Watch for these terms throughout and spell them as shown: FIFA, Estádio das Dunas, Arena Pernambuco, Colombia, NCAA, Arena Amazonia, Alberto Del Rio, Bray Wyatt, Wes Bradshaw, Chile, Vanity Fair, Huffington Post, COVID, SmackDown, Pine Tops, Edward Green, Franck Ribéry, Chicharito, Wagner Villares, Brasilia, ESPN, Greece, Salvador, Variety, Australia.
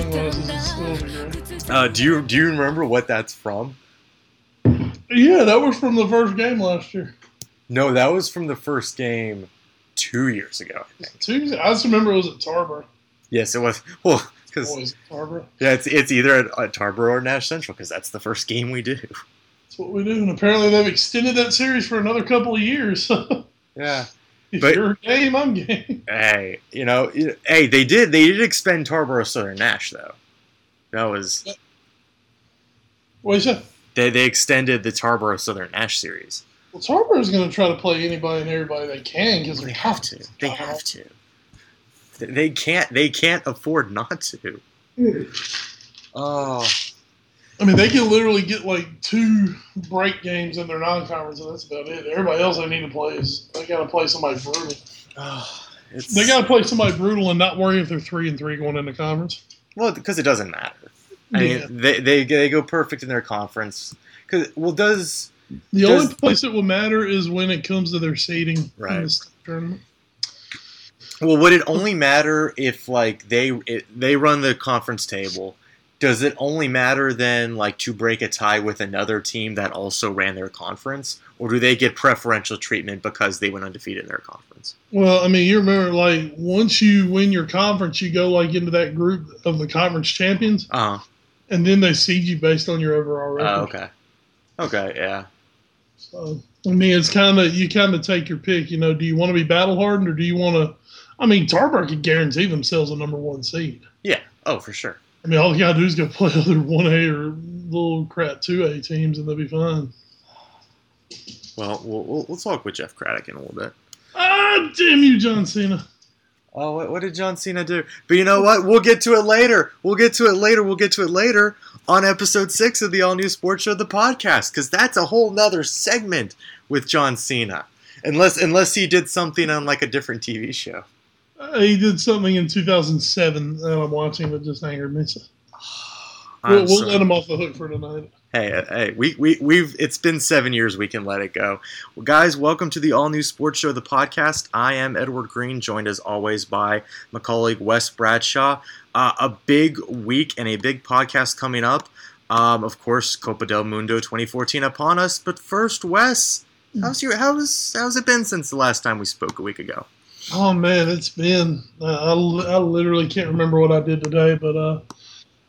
song when I was in school here. Do you remember what that's from? Yeah, that was from the first game last year. No, that was from the first game 2 years ago, I think. 2 years? I just remember it was at Tarboro. Yes, it was. Well, because yeah, it's either at Tarboro or Nash Central because that's the first game we do. That's what we do, and apparently they've extended that series for another couple of years. Yeah, if you're game, I'm game. Hey, you know, hey, they did expend Tarboro Southern Nash though. That was. What is that? They extended the Tarboro Southern Nash series. Well, Tarboro's going to try to play anybody and everybody they can because they have to. They have to. They can't afford not to. Oh, I mean, they can literally get like two break games in their non-conference, and that's about it. Everybody else they need to play is they got to play somebody brutal. Oh, they got to play somebody brutal and not worry if they're 3-3 going into conference. Well, because it doesn't matter. I mean, they go perfect in their conference. Does the only place it will matter is when it comes to their seeding in this tournament. Well, would it only matter if, like, they run the conference table? Does it only matter then, like, to break a tie with another team that also ran their conference? Or do they get preferential treatment because they went undefeated in their conference? Well, I mean, you remember, like, once you win your conference, you go, like, into that group of the conference champions. Uh-huh. And then they seed you based on your overall record. Oh, okay. Okay, yeah. So, I mean, it's kind of – you kind of take your pick. You know, do you want to be battle-hardened or do you want to – I mean, Tarboro could guarantee themselves a number one seed. Yeah. Oh, for sure. I mean, all you got to do is go play other 1A or little crap 2A teams, and they'll be fine. Well, we'll talk with Jeff Craddock in a little bit. Ah, damn you, John Cena. Oh, what did John Cena do? But you know what? We'll get to it later. We'll get to it later on episode 6 of the All New Sports Show, the podcast, because that's a whole nother segment with John Cena. Unless he did something on, like, a different TV show. He did something in 2007 that I'm watching that just angered me. So. We'll let him off the hook for tonight. Hey, we've it's been 7 years. We can let it go. Well, guys, welcome to the All New Sports Show, the podcast. I am Edward Green, joined as always by my colleague Wes Bradshaw. A big week and a big podcast coming up. Of course, Copa del Mundo 2014 upon us. But first, Wes, how's it been since the last time we spoke a week ago? Oh, man, it's been I literally can't remember what I did today, but I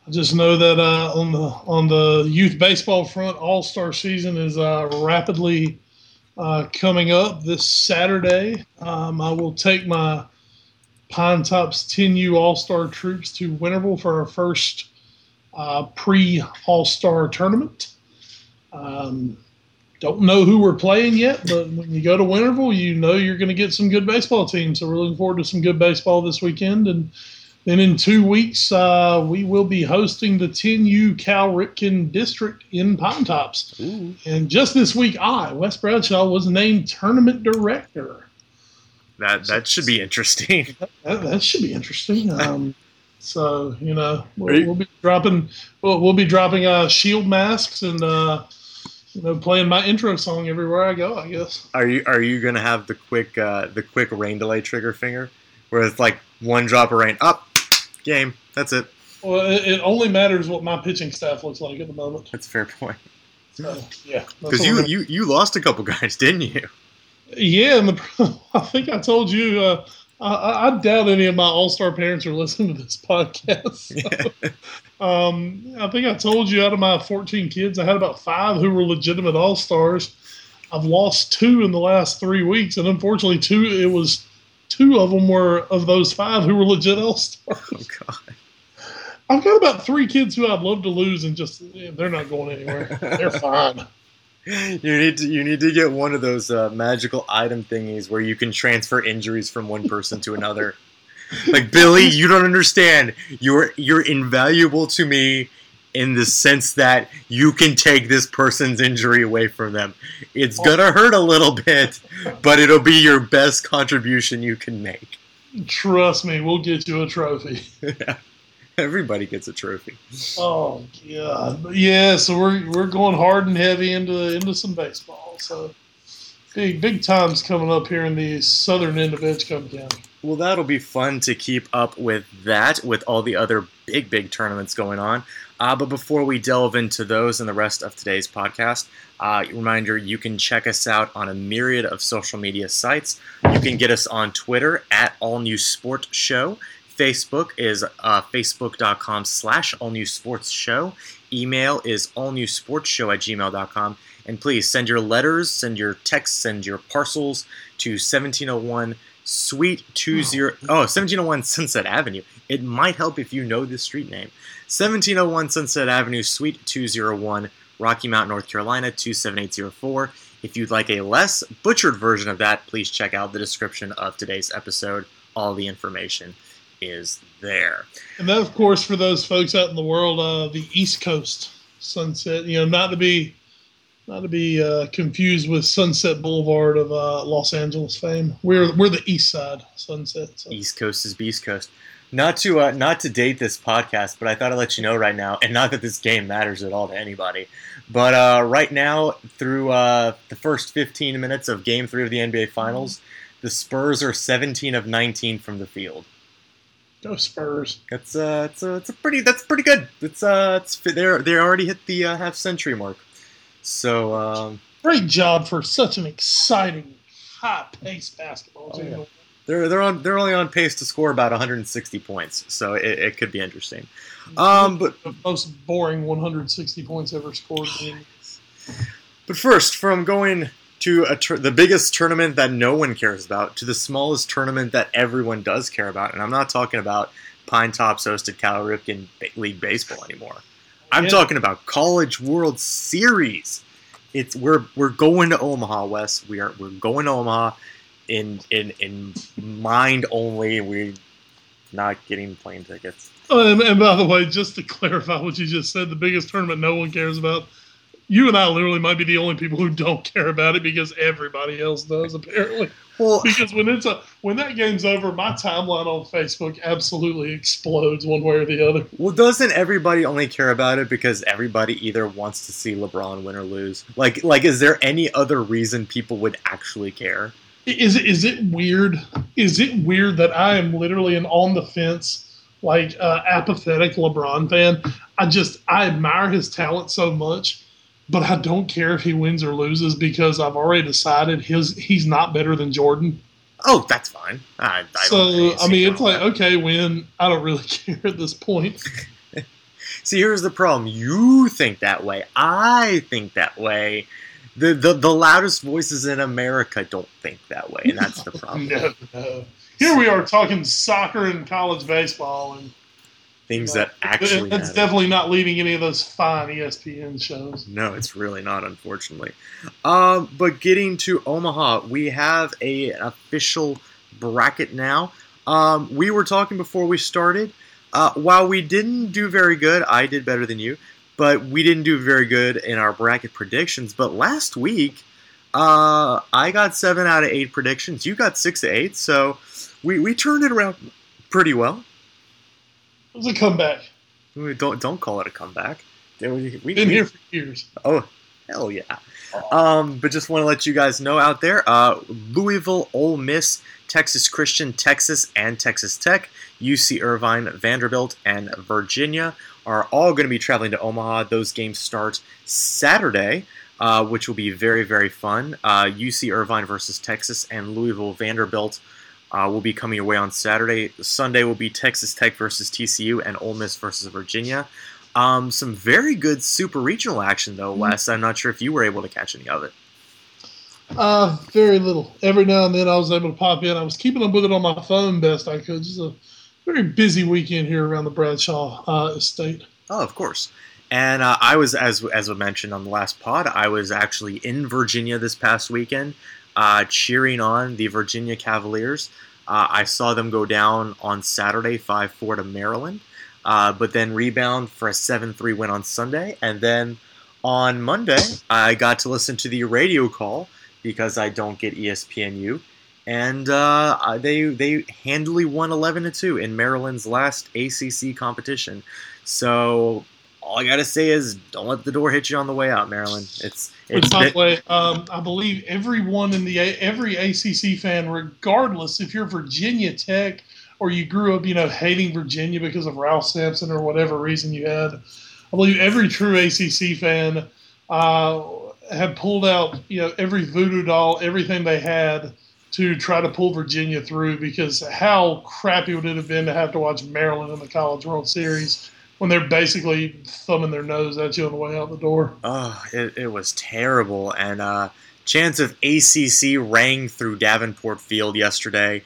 just know that on the youth baseball front, all-star season is rapidly coming up this Saturday. I will take my Pine Tops 10U all-star troops to Winterville for our first pre-all-star tournament. Don't know who we're playing yet, but when you go to Winterville, you know you're going to get some good baseball teams. So we're looking forward to some good baseball this weekend. And then in 2 weeks, we will be hosting the 10U Cal Ripken District in Pine Tops. Ooh. And just this week, Wes Bradshaw, was named tournament director. That should be interesting. That should be interesting. So, you know, we'll be dropping shield masks and you know, playing my intro song everywhere I go, I guess. Are you gonna have the quick rain delay trigger finger, where it's like one drop of rain up, game. That's it. Well, it only matters what my pitching staff looks like at the moment. That's a fair point. So, yeah, because you lost a couple guys, didn't you? Yeah, and I think I told you. I doubt any of my all-star parents are listening to this podcast. So, yeah. I think I told you out of my 14 kids, I had about 5 who were legitimate all-stars. I've lost 2 in the last 3 weeks, and unfortunately, 2 of them were of those 5 who were legit all-stars. Oh, God. I've got about 3 kids who I'd love to lose, and just they're not going anywhere. They're fine. You need to get one of those magical item thingies where you can transfer injuries from one person to another. Like, Billy, you don't understand. You're invaluable to me in the sense that you can take this person's injury away from them. It's gonna hurt a little bit, but it'll be your best contribution you can make. Trust me, we'll get you a trophy. Everybody gets a trophy. Oh, God. Yeah, so we're going hard and heavy into some baseball. So big time's coming up here in the southern end of Edgecombe County. Well, that'll be fun to keep up with that, with all the other big tournaments going on. But before we delve into those and the rest of today's podcast, reminder, you can check us out on a myriad of social media sites. You can get us on Twitter at All New Sports Show. Facebook is facebook.com/allnewsportsshow. Email is allnewsportsshow@gmail.com. And please send your letters, send your texts, send your parcels to 1701 Suite 1701 Sunset Avenue. It might help if you know this street name. 1701 Sunset Avenue, Suite 201, Rocky Mount, North Carolina, 27804. If you'd like a less butchered version of that, please check out the description of today's episode. All the information is there. And then, of course, for those folks out in the world, the East Coast Sunset, not to be confused with Sunset Boulevard of Los Angeles fame. We're the East Side Sunset. So. East Coast is Beast Coast. Not to date this podcast, but I thought I'd let you know right now, and not that this game matters at all to anybody, but right now through the first 15 minutes of Game 3 of the NBA Finals, the Spurs are 17 of 19 from the field. Go Spurs! That's pretty good. They already hit the half century mark. So great job for such an exciting, high-paced basketball team. Yeah. They're only on pace to score about 160 points, so it could be interesting. But the most boring 160 points ever scored. But first, from going to the biggest tournament that no one cares about to the smallest tournament that everyone does care about, and I'm not talking about Pine Tops hosted Cal Ripken League Baseball anymore. I'm talking about College World Series. We're going to Omaha, Wes. We're going to Omaha in mind only. We're not getting plane tickets. Oh, and by the way, just to clarify what you just said, the biggest tournament no one cares about. You and I literally might be the only people who don't care about it because everybody else does, apparently. Well, because when that game's over, my timeline on Facebook absolutely explodes one way or the other. Well, doesn't everybody only care about it because everybody either wants to see LeBron win or lose? Like, is there any other reason people would actually care? Is it weird? Is it weird that I am literally an on the fence, like apathetic LeBron fan? I admire his talent so much. But I don't care if he wins or loses because I've already decided he's not better than Jordan. Oh, that's fine. It's like, okay, win. I don't really care at this point. See, here's the problem. You think that way. I think that way. The loudest voices in America don't think that way, and that's the problem. No. Here we are talking soccer and college baseball and things that actually that's matter. Definitely not leaving any of those fine ESPN shows. No, it's really not, unfortunately. But getting to Omaha, we have an official bracket now. We were talking before we started. While we didn't do very good, I did better than you, but we didn't do very good in our bracket predictions. But last week, I got 7 out of 8 predictions. You got 6 of 8, so we turned it around pretty well. It was a comeback. Don't call it a comeback. We've been here for years. Oh, hell yeah. But just want to let you guys know out there, Louisville, Ole Miss, Texas Christian, Texas, and Texas Tech, UC Irvine, Vanderbilt, and Virginia are all going to be traveling to Omaha. Those games start Saturday, which will be very, very fun. UC Irvine versus Texas and Louisville, Vanderbilt will be coming your way on Saturday. Sunday will be Texas Tech versus TCU and Ole Miss versus Virginia. Some very good super regional action, though, Wes. I'm not sure if you were able to catch any of it. Very little. Every now and then I was able to pop in. I was keeping up with it on my phone best I could. Just a very busy weekend here around the Bradshaw estate. Oh, of course. And I was, as I mentioned on the last pod, I was actually in Virginia this past weekend. Cheering on the Virginia Cavaliers. I saw them go down on Saturday 5-4 to Maryland, but then rebound for a 7-3 win on Sunday. And then on Monday, I got to listen to the radio call because I don't get ESPNU. And they handily won 11-2 in Maryland's last ACC competition. So all I gotta say is, don't let the door hit you on the way out, Maryland. I believe every ACC fan, regardless if you're Virginia Tech or you grew up, you know, hating Virginia because of Ralph Sampson or whatever reason you had, I believe every true ACC fan had pulled out, you know, every voodoo doll, everything they had to try to pull Virginia through, because how crappy would it have been to have to watch Maryland in the College World Series when they're basically thumbing their nose at you on the way out the door. Oh, it was terrible. And chance of ACC rang through Davenport Field yesterday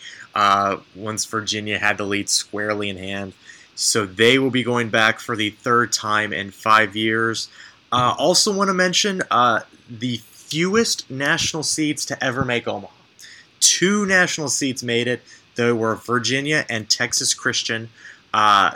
once Virginia had the lead squarely in hand. So they will be going back for the third time in 5 years. Also want to mention the fewest national seeds to ever make Omaha. Two national seeds made it. They were Virginia and Texas Christian.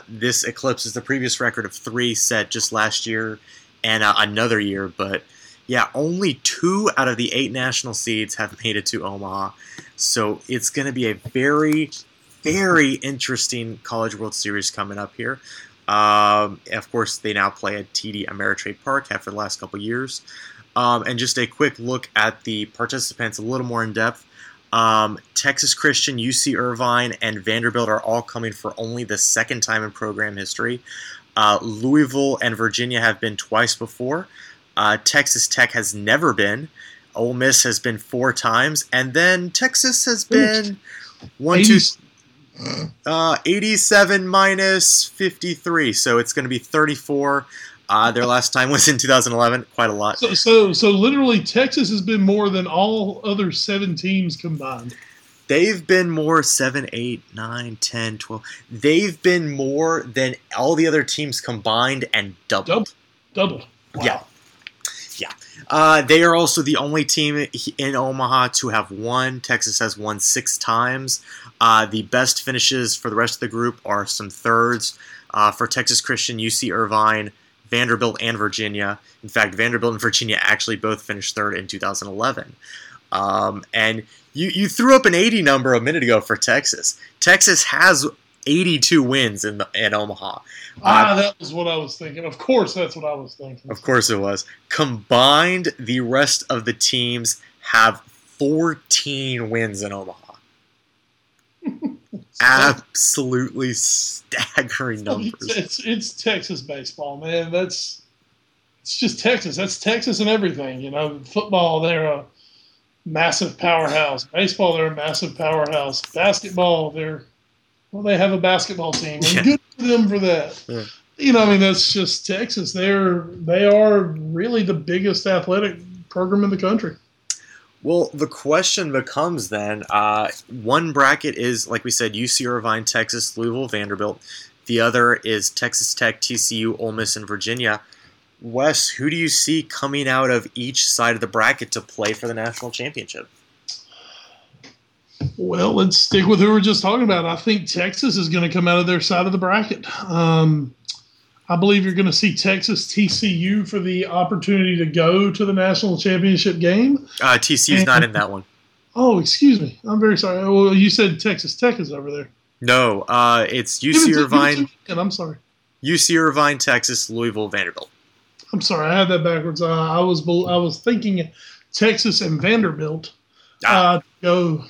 This eclipses the previous record of three set just last year and another year. But, yeah, only two out of the eight national seeds have made it to Omaha. So it's going to be a very, very interesting College World Series coming up here. Of course, they now play at TD Ameritrade Park after the last couple years. And just a quick look at the participants a little more in depth. Texas Christian, UC Irvine, and Vanderbilt are all coming for only the second time in program history. Louisville and Virginia have been twice before. Texas Tech has never been. Ole Miss has been four times. And then Texas has been 87 minus 53. So it's going to be 34. Their last time was in 2011, quite a lot. So literally Texas has been more than all other seven teams combined. They've been more 7, 8, 9, 10, 12. They've been more than all the other teams combined and doubled. Doubled. Wow. Yeah. They are also the only team in Omaha to have won. Texas has won six times. The best finishes for the rest of the group are some thirds for Texas Christian, UC Irvine, Vanderbilt and Virginia. In fact, Vanderbilt and Virginia actually both finished third in 2011. And you threw up an 80 number a minute ago for Texas. Texas has 82 wins in Omaha. That was what I was thinking. Of course, that's what I was thinking. Of course it was. Combined, the rest of the teams have 14 wins in Omaha. Absolutely staggering numbers. It's Texas baseball, man. It's just Texas. That's Texas and everything. You know, football, they're a massive powerhouse. Baseball, they're a massive powerhouse. Basketball, they have a basketball team. And good for them for that. Yeah. You know, I mean, that's just Texas. They are really the biggest athletic program in the country. Well, the question becomes then, one bracket is, like we said, UC Irvine, Texas, Louisville, Vanderbilt. The other is Texas Tech, TCU, Ole Miss, and Virginia. Wes, who do you see coming out of each side of the bracket to play for the national championship? Well, let's stick with who we were just talking about. I think Texas is going to come out of their side of the bracket. I believe you're going to see Texas, TCU for the opportunity to go to the national championship game. TCU's not in that one. Oh, excuse me. I'm very sorry. Well, you said Texas Tech is over there. No, it's UC Irvine. I'm sorry. UC Irvine, Texas, Louisville, Vanderbilt. I'm sorry. I had that backwards. I was thinking Texas and Vanderbilt go to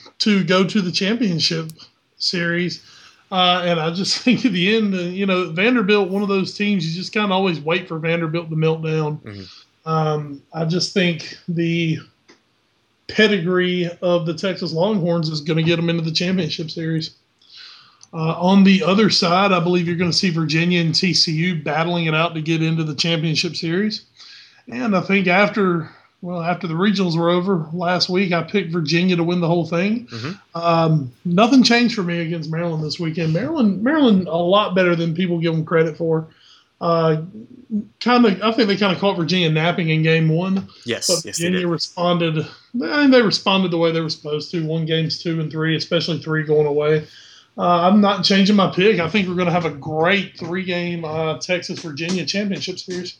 the championship series. And I just think at the end, you know, Vanderbilt, one of those teams, you just kind of always wait for Vanderbilt to melt down. Mm-hmm. I just think the pedigree of the Texas Longhorns is going to get them into the championship series. On the other side, I believe you're going to see Virginia and TCU battling it out to get into the championship series. And I think after the regionals were over last week, I picked Virginia to win the whole thing. Mm-hmm. Nothing changed for me against Maryland this weekend. Maryland, a lot better than people give them credit for. I think they caught Virginia napping in game one. Yes, but Virginia responded. They responded the way they were supposed to. Won games 2 and 3, especially 3 going away. I'm not changing my pick. I think we're going to have a great 3-game Texas-Virginia championship series.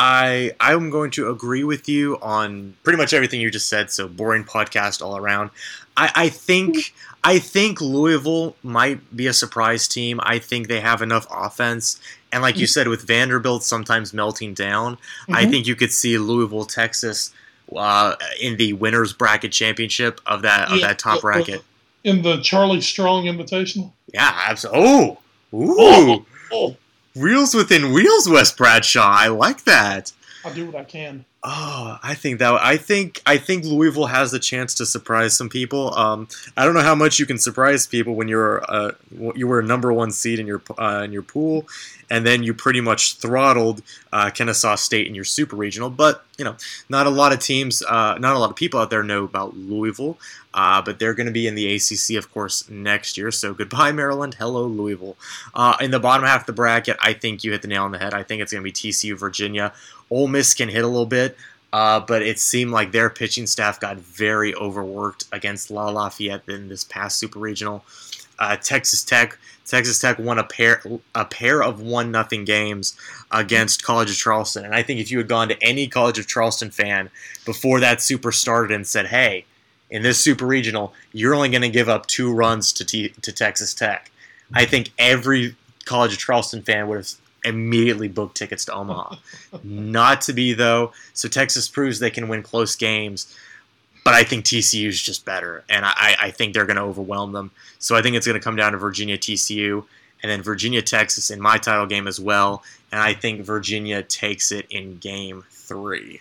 I'm going to agree with you on pretty much everything you just said, so boring podcast all around. I think Louisville might be a surprise team. I think they have enough offense. And like you said, with Vanderbilt sometimes melting down, mm-hmm. I think you could see Louisville, Texas in the winner's bracket championship of that top bracket. in the Charlie Strong Invitational? Yeah, absolutely. Oh. Reels within reels, Wes Bradshaw. I like that. I'll do what I can. Oh, I think Louisville has a chance to surprise some people. I don't know how much you can surprise people when you were a #1 seed in your pool, and then you pretty much throttled Kennesaw State in your super regional. But you know, not a lot of teams, not a lot of people out there know about Louisville. But they're going to be in the ACC, of course, next year. So goodbye, Maryland. Hello, Louisville. In the bottom half of the bracket, I think you hit the nail on the head. I think it's going to be TCU, Virginia. Ole Miss can hit a little bit, but it seemed like their pitching staff got very overworked against La Lafayette in this past super regional. Texas Tech won a pair of 1-0 games against College of Charleston. And I think if you had gone to any College of Charleston fan before that super started and said, hey, in this super regional, you're only going to give up 2 runs to Texas Tech, I think every College of Charleston fan would have immediately booked tickets to Omaha. Not to be, though. So Texas proves they can win close games, but I think TCU is just better, and I think they're going to overwhelm them. So I think it's going to come down to Virginia, TCU, and then Virginia, Texas in my title game as well, and I think Virginia takes it in game 3.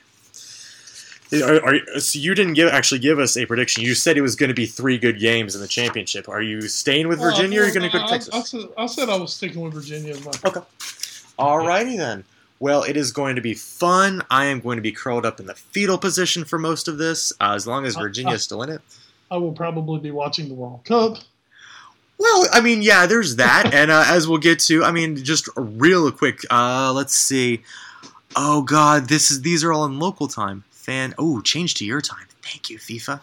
So you didn't actually give us a prediction. You said it was going to be 3 good games in the championship. Are you staying with Virginia, or are you going to go to Texas? I said I was sticking with Virginia as well. Okay. Alrighty then. Well, it is going to be fun. I am going to be curled up in the fetal position for most of this, as long as Virginia is still in it. I will probably be watching the World Cup. Well, I mean, yeah, there's that. And as we'll get to, I mean, just real quick, let's see. Oh, God, these are all in local time. Change to your time. Thank you, FIFA.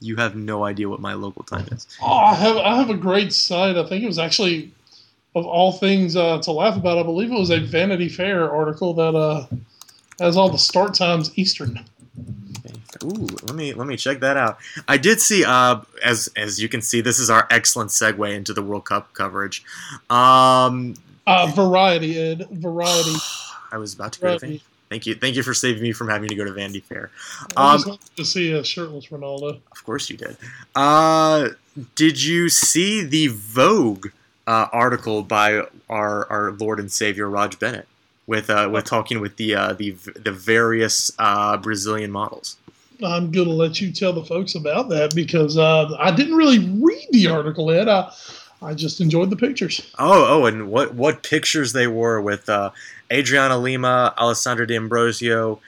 You have no idea what my local time is. Oh, I have a great site. I think it was actually, of all things to laugh about, I believe it was a Vanity Fair article that has all the start times Eastern. Ooh, let me check that out. I did see, as you can see, this is our excellent segue into the World Cup coverage. Variety, Ed. Variety. I was about to go to Vanity. Thank you for saving me from having to go to Vanity Fair. I just wanted to see a shirtless Ronaldo. Of course you did. Did you see the Vogue article by our Lord and Savior Raj Bennett with talking with the various Brazilian models? I'm going to let you tell the folks about that because I didn't really read the article, Ed. I just enjoyed the pictures. Oh, and what pictures they were with Adriana Lima, Alessandra D'Ambrosio,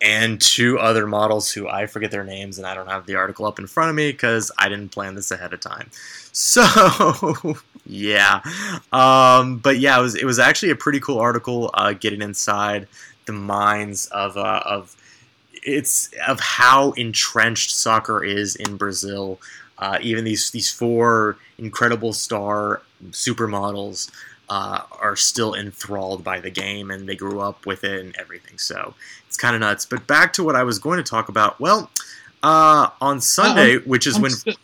and 2 other models who I forget their names, and I don't have the article up in front of me because I didn't plan this ahead of time. So, yeah. But, yeah, it was actually a pretty cool article getting inside the minds of how entrenched soccer is in Brazil. Even these 4 incredible star supermodels are still enthralled by the game, and they grew up with it and everything. So it's kind of nuts. But back to what I was going to talk about. Well, on Sunday,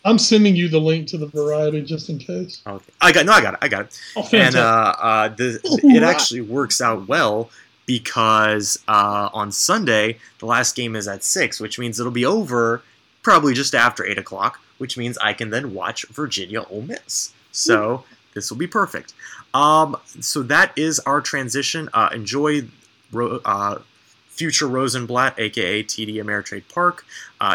I'm sending you the link to the Variety just in case. Okay. I got it. Oh, fantastic. And it actually works out well because on Sunday the last game is at 6, which means it'll be over probably just after 8 o'clock. Which means I can then watch Virginia Ole Miss. So this will be perfect. So that is our transition. Enjoy future Rosenblatt, a.k.a. TD Ameritrade Park.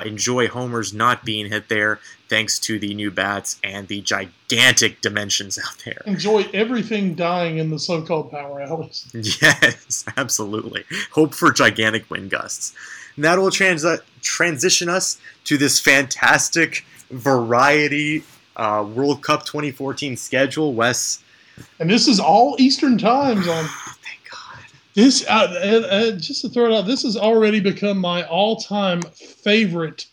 Enjoy homers not being hit there, thanks to the new bats and the gigantic dimensions out there. Enjoy everything dying in the so-called power hours. Yes, absolutely. Hope for gigantic wind gusts. And that will transition us to this fantastic Variety World Cup 2014 schedule, Wes. And this is all Eastern times on. Thank God. This just to throw it out, this has already become my all-time favorite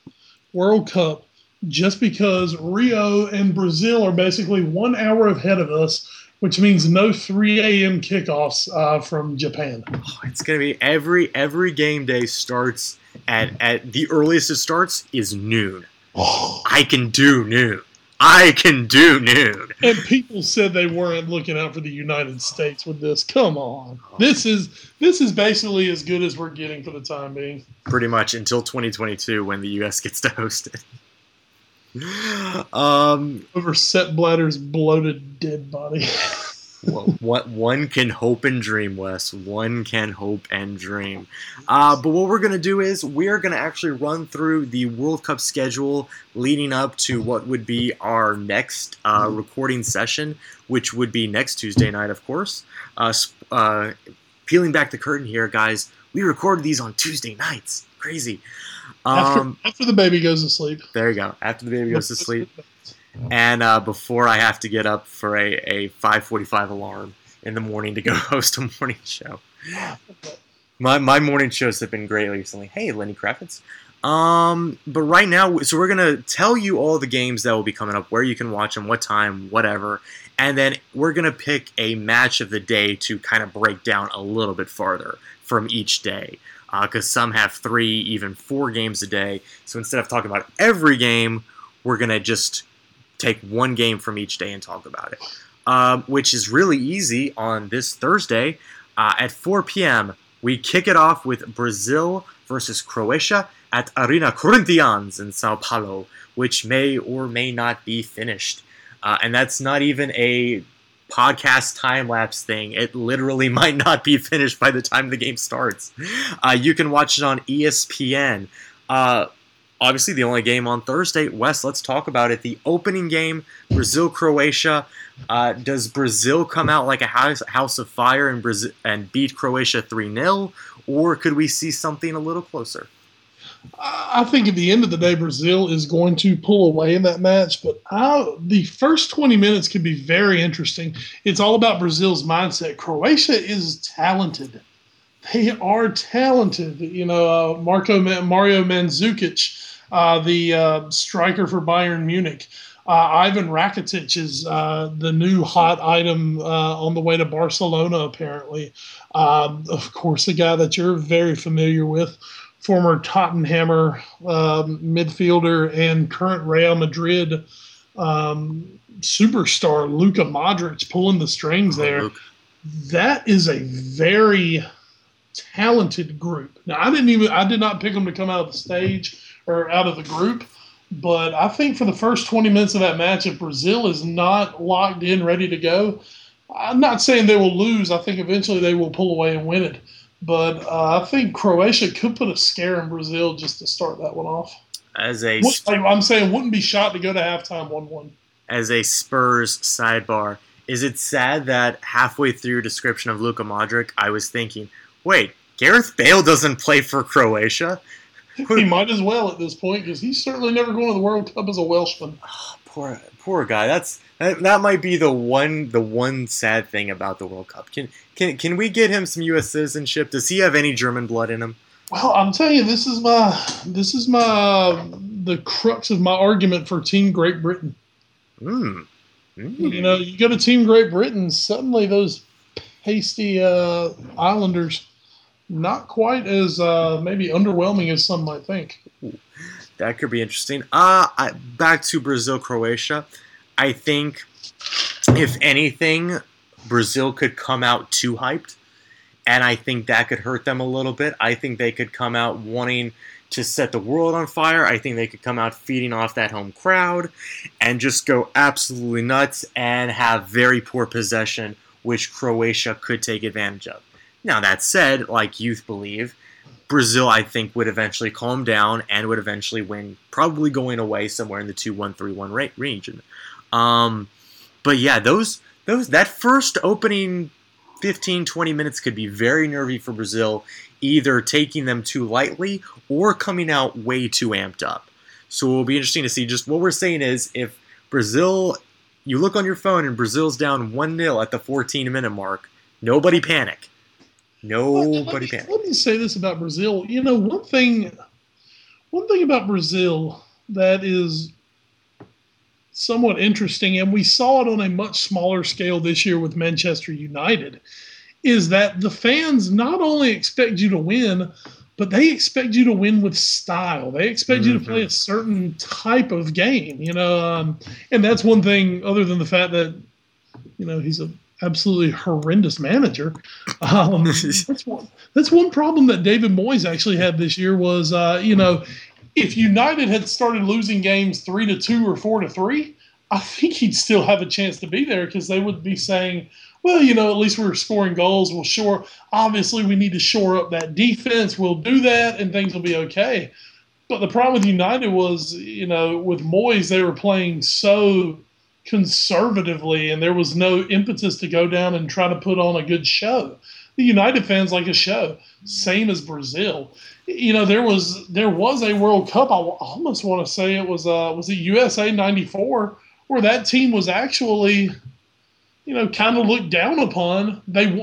World Cup, just because Rio and Brazil are basically 1 hour ahead of us, which means no 3 a.m. kickoffs from Japan. Oh, it's going to be every game day starts at the earliest it starts is noon. Oh, I can do noon. And people said they weren't looking out for the United States with this. Come on. This is basically as good as we're getting for the time being. Pretty much until 2022 when the U.S. gets to host it. Over Sepp Blatter's bloated dead body. What one can hope and dream, Wes. One can hope and dream. But what we're going to do is we're going to actually run through the World Cup schedule leading up to what would be our next recording session, which would be next Tuesday night, of course. Peeling back the curtain here, guys. We record these on Tuesday nights. Crazy. After the baby goes to sleep. There you go. After the baby goes to sleep. And before I have to get up for a 5:45 alarm in the morning to go host a morning show. My morning shows have been great recently. Hey, Lenny Kravitz. But right now, so we're going to tell you all the games that will be coming up, where you can watch them, what time, whatever. And then we're going to pick a match of the day to kind of break down a little bit farther from each day. Because some have 3, even 4 games a day. So instead of talking about every game, we're going to just take one game from each day and talk about it, which is really easy on this Thursday. At 4 p.m., we kick it off with Brazil versus Croatia at Arena Corinthians in Sao Paulo, which may or may not be finished. And that's not even a podcast time-lapse thing. It literally might not be finished by the time the game starts. You can watch it on ESPN. Obviously, the only game on Thursday. Wes, let's talk about it. The opening game, Brazil-Croatia. Does Brazil come out like a house of fire and beat Croatia 3-0? Or could we see something a little closer? I think at the end of the day, Brazil is going to pull away in that match. But the first 20 minutes can be very interesting. It's all about Brazil's mindset. Croatia is talented. They are talented. You know, Mario Mandzukic, the striker for Bayern Munich. Ivan Rakitic is the new hot item on the way to Barcelona, apparently. Of course, a guy that you're very familiar with, former Tottenhammer midfielder and current Real Madrid superstar, Luka Modric, pulling the strings there. Luke. That is a very talented group. Now, I did not pick them to come out of the stage or out of the group, but I think for the first 20 minutes of that match, if Brazil is not locked in, ready to go, I'm not saying they will lose. I think eventually they will pull away and win it. But I think Croatia could put a scare in Brazil just to start that one off. I'm saying wouldn't be shocked to go to halftime 1-1. As a Spurs sidebar, is it sad that halfway through description of Luka Modric, I was thinking, wait, Gareth Bale doesn't play for Croatia? He might as well at this point because he's certainly never going to the World Cup as a Welshman. Oh, poor guy. That might be the one sad thing about the World Cup. Can we get him some U.S. citizenship? Does he have any German blood in him? Well, I'm telling you, this is the crux of my argument for Team Great Britain. You know, you go to Team Great Britain, suddenly those pasty Islanders. Not quite as maybe underwhelming as some might think. Ooh, that could be interesting. Back to Brazil-Croatia. I think, if anything, Brazil could come out too hyped, and I think that could hurt them a little bit. I think they could come out wanting to set the world on fire. I think they could come out feeding off that home crowd and just go absolutely nuts and have very poor possession, which Croatia could take advantage of. Now, that said, like youth believe, Brazil, I think, would eventually calm down and would eventually win, probably going away somewhere in the 2-1, 3-1 range. But yeah, that first opening 15, 20 minutes could be very nervy for Brazil, either taking them too lightly or coming out way too amped up. So it'll be interesting to see. Just what we're saying is if Brazil, you look on your phone and Brazil's down 1-0 at the 14-minute mark, nobody panic. Nobody can. Let me say this about Brazil. You know, one thing about Brazil that is somewhat interesting, and we saw it on a much smaller scale this year with Manchester United, is that the fans not only expect you to win, but they expect you to win with style. They expect you to play a certain type of game, you know. And that's one thing other than the fact that, you know, he's a absolutely horrendous manager. That's one problem that David Moyes actually had this year was, you know, if United had started losing games 3-2 or 4-3, I think he'd still have a chance to be there because they would be saying, well, you know, at least we're scoring goals. We'll shore. Obviously, we need to shore up that defense. We'll do that, and things will be okay. But the problem with United was, you know, with Moyes, they were playing so conservatively, and there was no impetus to go down and try to put on a good show. The United fans like a show, same as Brazil. You know, there was a World Cup. I almost want to say it was it USA '94, where that team was actually, you know, kind of looked down upon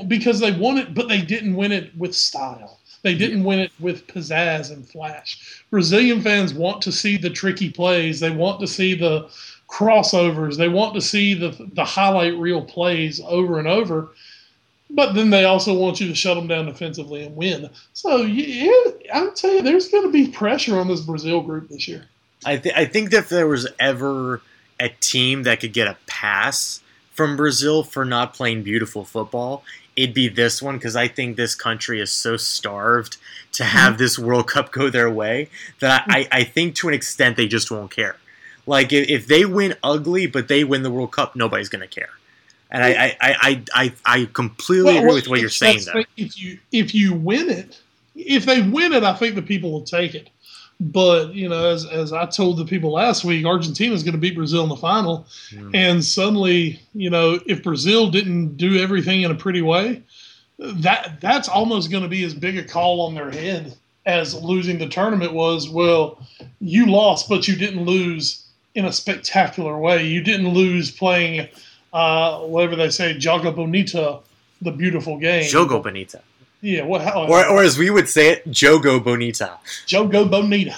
because they won it, but they didn't win it with style. They didn't win it with pizzazz and flash. Brazilian fans want to see the tricky plays. They want to see the crossovers. They want to see the highlight reel plays over and over. But then they also want you to shut them down defensively and win. So, yeah, I'll tell you, there's going to be pressure on this Brazil group this year. I think that if there was ever a team that could get a pass from Brazil for not playing beautiful football, it'd be this one, because I think this country is so starved to have this World Cup go their way that I think to an extent they just won't care. Like, if they win ugly but they win the World Cup, nobody's going to care. And I completely agree with what you're saying there. If you win it, if they win it, I think the people will take it. But, you know, as I told the people last week, Argentina's going to beat Brazil in the final. Yeah. And suddenly, you know, if Brazil didn't do everything in a pretty way, that's almost going to be as big a call on their head as losing the tournament was. Well, you lost, but you didn't lose in a spectacular way. You didn't lose playing, whatever they say, Joga Bonita, the beautiful game. Jogo Bonita. Yeah, or as we would say it, Jogo Bonita. Jogo Bonita.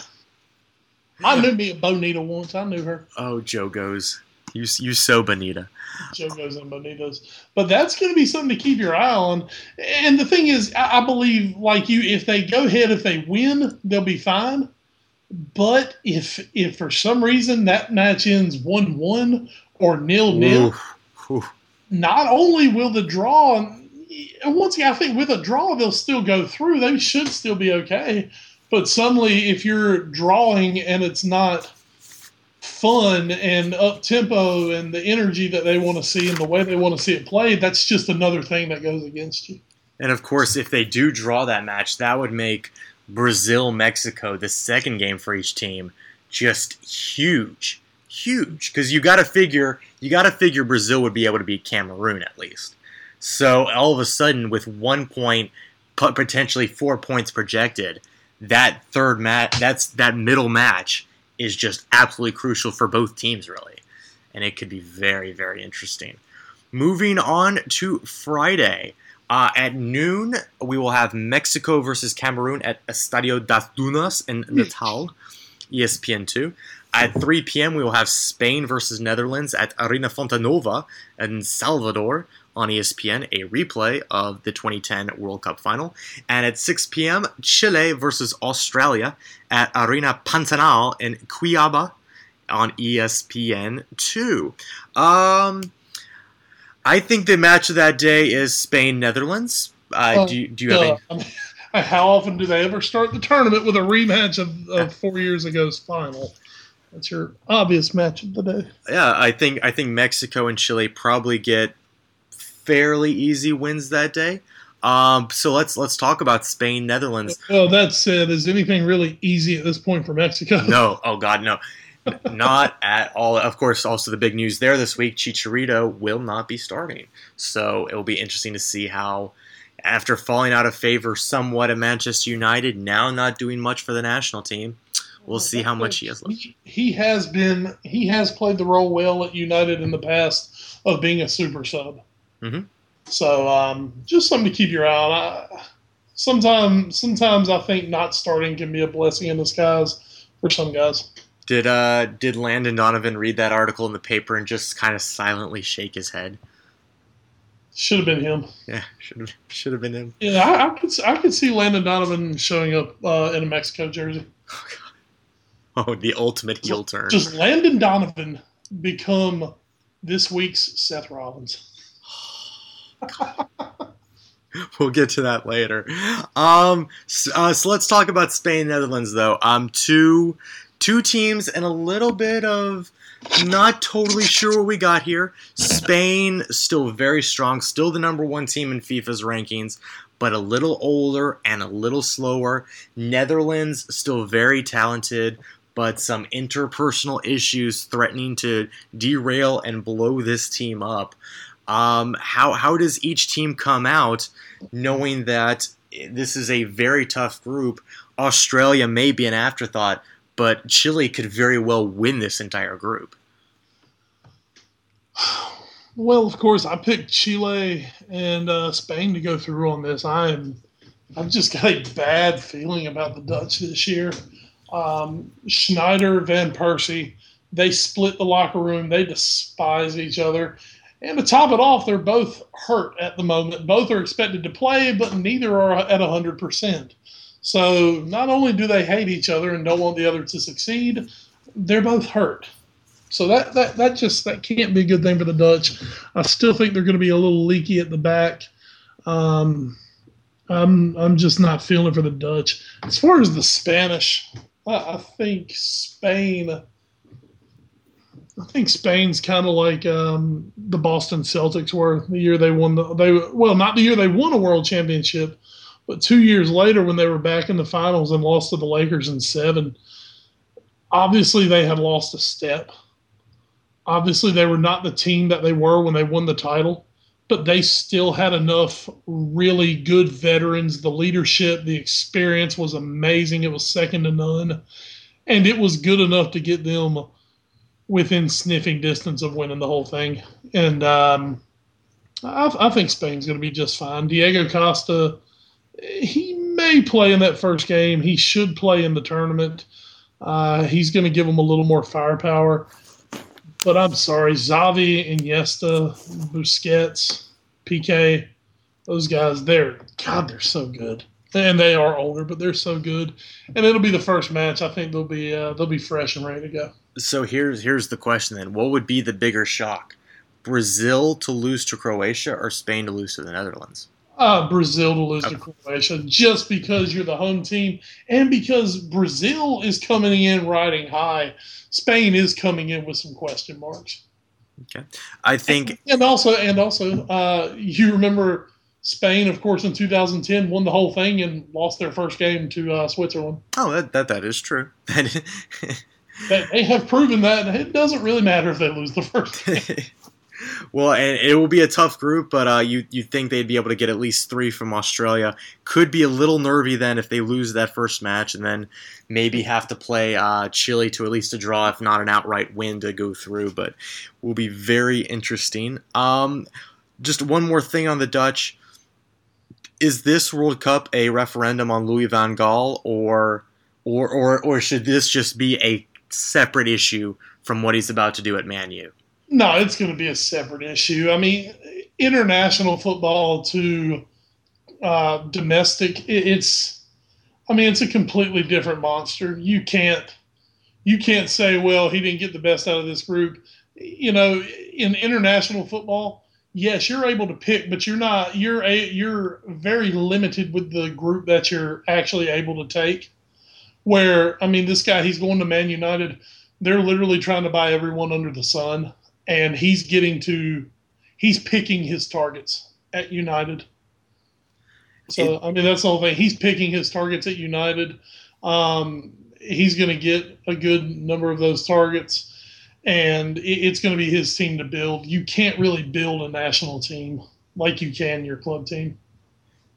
I knew me a Bonita once. I knew her. Oh, Jogos. You so Bonita. Jogos and Bonitas. But that's going to be something to keep your eye on. And the thing is, I believe, like you, if they go ahead, if they win, they'll be fine. But if for some reason that match ends 1-1 or 0-0, not only will the draw... And once again, I think with a draw, they'll still go through. They should still be okay. But suddenly, if you're drawing and it's not fun and up-tempo and the energy that they want to see and the way they want to see it played, that's just another thing that goes against you. And, of course, if they do draw that match, that would make Brazil-Mexico, the second game for each team, just huge. Because you got to figure Brazil would be able to beat Cameroon at least. So all of a sudden, with 1 point, potentially 4 points projected, that third match, that middle match, is just absolutely crucial for both teams, really, and it could be very, very interesting. Moving on to Friday at noon, we will have Mexico versus Cameroon at Estádio das Dunas in Natal, ESPN2. At 3 p.m., we will have Spain versus Netherlands at Arena Fontanova in Salvador on ESPN, a replay of the 2010 World Cup final. And at 6 p.m., Chile versus Australia at Arena Pantanal in Cuiabá on ESPN2. I think the match of that day is Spain-Netherlands. Do you have any... How often do they ever start the tournament with a rematch of 4 years ago's final? That's your obvious match of the day. Yeah, I think Mexico and Chile probably get fairly easy wins that day. So let's talk about Spain, Netherlands. Well, that said, is anything really easy at this point for Mexico? No. Oh, God, no. Not at all. Of course, also the big news there this week, Chicharito will not be starting. So it will be interesting to see how, after falling out of favor somewhat at Manchester United, now not doing much for the national team, we'll see how much he has left. He has played the role well at United in the past of being a super sub. Mm-hmm. So just something to keep your eye on. Sometimes I think not starting can be a blessing in disguise for some guys. Did Landon Donovan read that article in the paper and just kind of silently shake his head? Should have been him. Yeah, should have been him. Yeah, I could see Landon Donovan showing up in a Mexico jersey. Oh, God. Oh, the ultimate heel turn. Does Landon Donovan become this week's Seth Rollins? We'll get to that later. So let's talk about Spain, Netherlands, though. Two teams and a little bit of not totally sure what we got here. Spain, still very strong, still the number one team in FIFA's rankings, but a little older and a little slower. Netherlands, still very talented, but some interpersonal issues threatening to derail and blow this team up. How does each team come out knowing that this is a very tough group? Australia may be an afterthought, but Chile could very well win this entire group. Well, of course, I picked Chile and Spain to go through on this. I've just got a bad feeling about the Dutch this year. Schneider, Van Persie, they split the locker room. They despise each other. And to top it off, they're both hurt at the moment. Both are expected to play, but neither are at 100%. So not only do they hate each other and don't want the other to succeed, they're both hurt. So that can't be a good thing for the Dutch. I still think they're going to be a little leaky at the back. I'm just not feeling for the Dutch. As far as the Spanish, I think Spain. I think Spain's kind of like the Boston Celtics were the year they won not the year they won a world championship, but 2 years later when they were back in the finals and lost to the Lakers in 7. Obviously, they had lost a step. Obviously, they were not the team that they were when they won the title, but they still had enough really good veterans. The leadership, the experience was amazing. It was second to none, and it was good enough to get them within sniffing distance of winning the whole thing. And I think Spain's going to be just fine. Diego Costa, he may play in that first game. He should play in the tournament. He's going to give them a little more firepower. But I'm sorry, Xavi, Iniesta, Busquets, Piqué, those guys, they're so good. And they are older, but they're so good. And it'll be the first match. I think they'll be fresh and ready to go. So here's the question then. What would be the bigger shock? Brazil to lose to Croatia or Spain to lose to the Netherlands? Brazil to lose to Croatia, just because you're the home team and because Brazil is coming in riding high. Spain is coming in with some question marks. Okay. I think and also, you remember Spain, of course, in 2010 won the whole thing and lost their first game to Switzerland. Oh, that is true. They have proven that, and it doesn't really matter if they lose the first game. Well, and it will be a tough group, but you think they'd be able to get at least 3 from Australia. Could be a little nervy then if they lose that first match, and then maybe have to play Chile to at least a draw, if not an outright win, to go through. But will be very interesting. Just one more thing on the Dutch. Is this World Cup a referendum on Louis van Gaal, or should this just be a separate issue from what he's about to do at Man U? No, it's going to be a separate issue. I mean, international football to domestic, it's a completely different monster. You can't say, well, he didn't get the best out of this group. You know, in international football, yes, you're able to pick, but you're very limited with the group that you're actually able to take. Where, I mean, this guy, he's going to Man United. They're literally trying to buy everyone under the sun, and he's picking his targets at United. So, I mean, that's the whole thing. He's picking his targets at United. He's going to get a good number of those targets, and it's going to be his team to build. You can't really build a national team like you can your club team.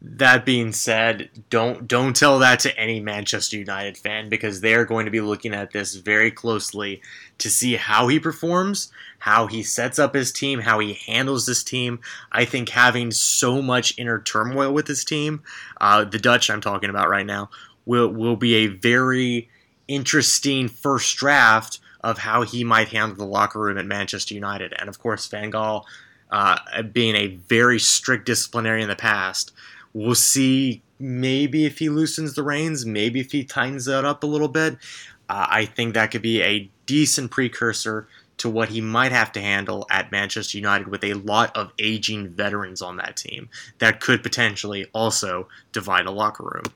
That being said, don't tell that to any Manchester United fan, because they're going to be looking at this very closely to see how he performs, how he sets up his team, how he handles this team. I think having so much inner turmoil with his team, the Dutch I'm talking about right now, will be a very interesting first draft of how he might handle the locker room at Manchester United. And of course, Van Gaal, being a very strict disciplinarian in the past, we'll see maybe if he loosens the reins, maybe if he tightens that up a little bit. I think that could be a decent precursor to what he might have to handle at Manchester United with a lot of aging veterans on that team that could potentially also divide a locker room.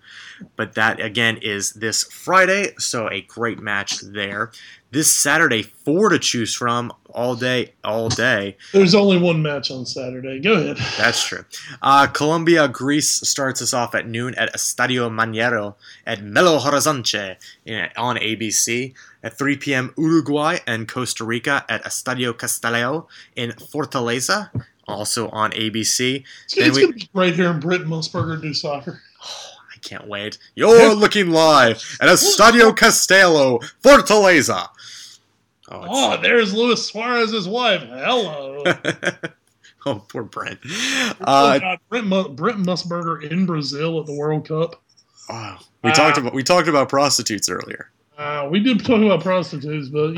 But that, again, is this Friday, so a great match there. This Saturday, 4 to choose from all day. There's only one match on Saturday. Go ahead. That's true. Colombia, Greece starts us off at noon at Estadio Mañero at Belo Horizonte on ABC. At 3 p.m., Uruguay and Costa Rica at Estadio Castelao in Fortaleza, also on ABC. It's going to be right here in Brent Musburger do soccer. I can't wait. You're looking live at Estadio Castelao, Fortaleza. Oh, there's Luis Suarez's wife. Hello. Oh, poor Brent. Brent Musburger in Brazil at the World Cup. Oh, we talked about prostitutes earlier. We did talk about prostitutes, but,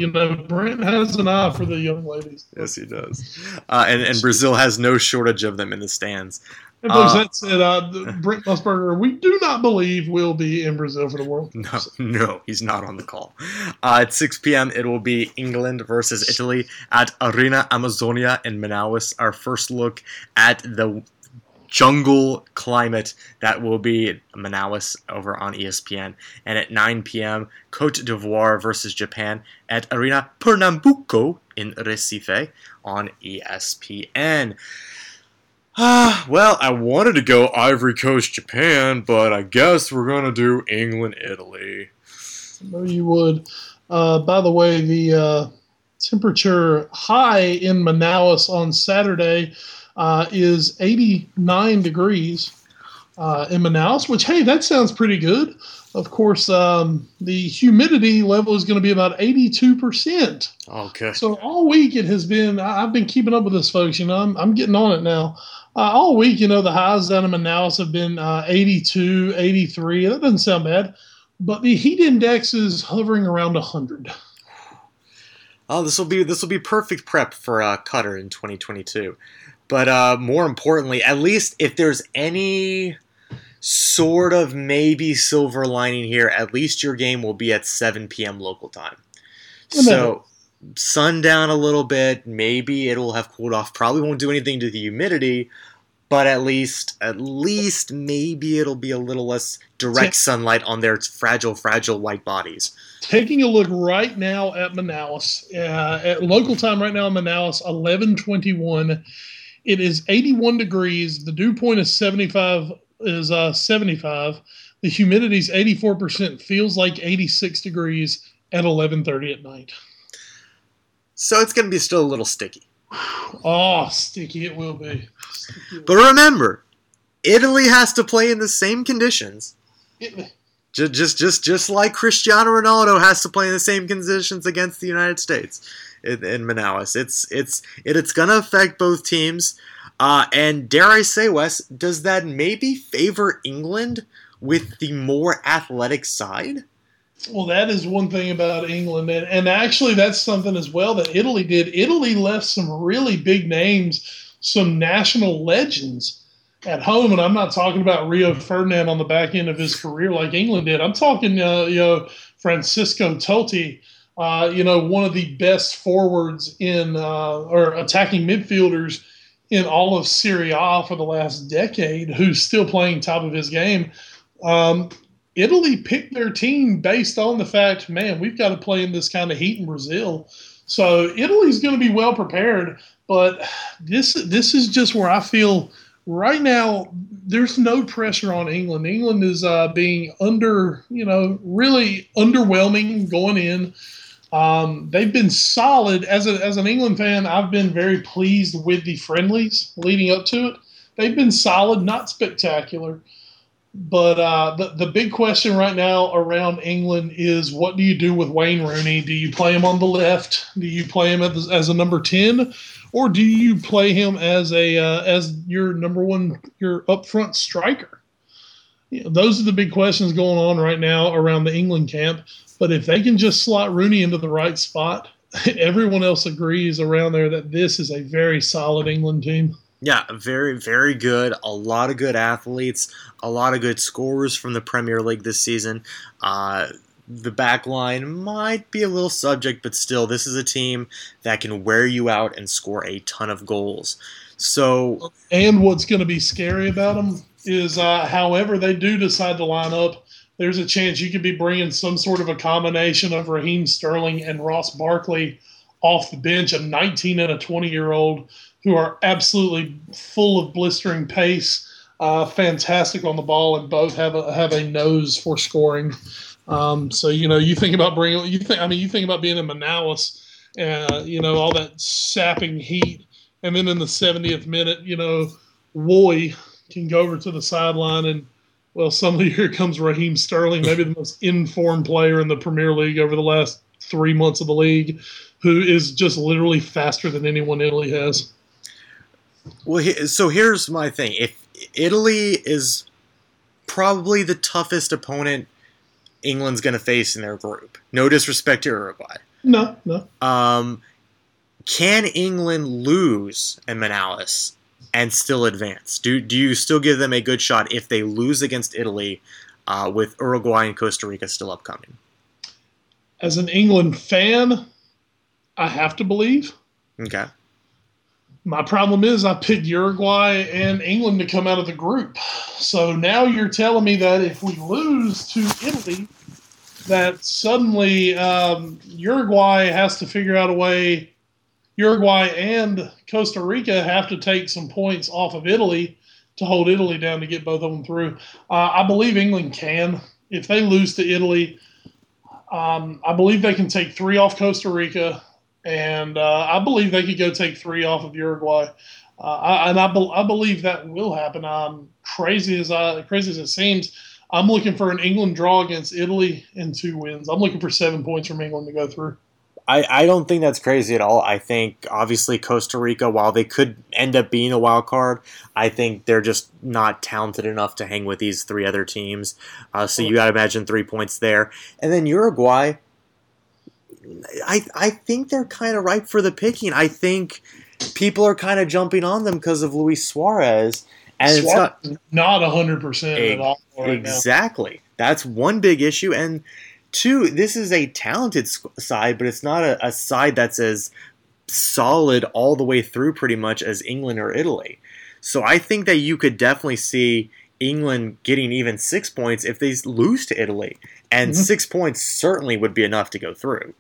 Brent has an eye for the young ladies. Yes, he does. And Brazil has no shortage of them in the stands. And that said, Brent Musburger, we do not believe will be in Brazil for the World Cup. No, he's not on the call. At 6 p.m., it will be England versus Italy at Arena Amazonia in Manaus. Our first look at the jungle climate that will be Manaus over on ESPN. And at 9 p.m., Cote d'Ivoire versus Japan at Arena Pernambuco in Recife on ESPN. Well, I wanted to go Ivory Coast, Japan, but I guess we're going to do England, Italy. No, you would. By the way, the temperature high in Manaus on Saturday is 89 degrees in Manaus, which, hey, that sounds pretty good. Of course, the humidity level is going to be about 82%. Okay. So all week it has been, I've been keeping up with this, folks. I'm getting on it now. All week, the highs down in Manaus have been 82, 83. That doesn't sound bad. But the heat index is hovering around 100. Oh, this will be perfect prep for Qatar in 2022. But more importantly, at least if there's any sort of maybe silver lining here, at least your game will be at 7 p.m. local time. So sundown a little bit, maybe it'll have cooled off. Probably won't do anything to the humidity, but at least maybe it'll be a little less direct sunlight on their fragile white bodies. Taking a look right now at Manaus, at local time right now in Manaus, 11:21. It is 81 degrees. The dew point is 75. The humidity is 84%. Feels like 86 degrees at 11:30 at night. So it's going to be still a little sticky. Oh, sticky it will be. But remember, Italy has to play in the same conditions. Just like Cristiano Ronaldo has to play in the same conditions against the United States in Manaus. It's going to affect both teams. And dare I say, Wes, does that maybe favor England with the more athletic side? Well, that is one thing about England. And actually, that's something as well that Italy did. Italy left some really big names, some national legends at home, and I'm not talking about Rio Ferdinand on the back end of his career like England did. I'm talking, Francisco Totti, one of the best forwards in or attacking midfielders in all of Serie A for the last decade, who's still playing top of his game. Italy picked their team based on the fact, man, we've got to play in this kind of heat in Brazil. So Italy's going to be well prepared, but this is just where I feel – right now, there's no pressure on England. England is being really underwhelming going in. They've been solid. As an England fan, I've been very pleased with the friendlies leading up to it. They've been solid, not spectacular. But the big question right now around England is, what do you do with Wayne Rooney? Do you play him on the left? Do you play him as a number 10? Or do you play him as as your number one, your upfront striker? Those are the big questions going on right now around the England camp. But if they can just slot Rooney into the right spot, everyone else agrees around there that this is a very solid England team. Yeah, very, very good. A lot of good athletes, a lot of good scorers from the Premier League this season. The back line might be a little subject, but still, this is a team that can wear you out and score a ton of goals. So, and what's going to be scary about them is, however they do decide to line up, there's a chance you could be bringing some sort of a combination of Raheem Sterling and Ross Barkley off the bench, a 19- and a 20-year-old who are absolutely full of blistering pace, fantastic on the ball, and both have a nose for scoring. So you think about being in Manaus, all that sapping heat, and then in the 70th minute, Woy can go over to the sideline and, well, suddenly here comes Raheem Sterling, maybe the most in-form player in the Premier League over the last 3 months of the league, who is just literally faster than anyone Italy has. Well, so here's my thing. If Italy is probably the toughest opponent England's going to face in their group. No disrespect to Uruguay. No. Can England lose in Manaus and still advance? Do you still give them a good shot if they lose against Italy, with Uruguay and Costa Rica still upcoming? As an England fan, I have to believe. Okay. My problem is I picked Uruguay and England to come out of the group. So now you're telling me that if we lose to Italy, that suddenly Uruguay has to figure out a way. Uruguay and Costa Rica have to take some points off of Italy to hold Italy down to get both of them through. I believe England can. If they lose to Italy, I believe they can take three off Costa Rica, and I believe they could go take three off of Uruguay. I believe that will happen. Crazy as it seems, I'm looking for an England draw against Italy and 2 wins. I'm looking for 7 points from England to go through. I don't think that's crazy at all. I think, obviously, Costa Rica, while they could end up being a wild card, I think they're just not talented enough to hang with these three other teams. So you got to imagine 3 points there. And then Uruguay, I think they're kind of ripe for the picking. I think people are kind of jumping on them because of Luis Suarez. And Suarez it's not 100% at all right now. Exactly. That's one big issue. And two, this is a talented side, but it's not a side that's as solid all the way through pretty much as England or Italy. So I think that you could definitely see England getting even 6 points if they lose to Italy. And 6 points certainly would be enough to go through.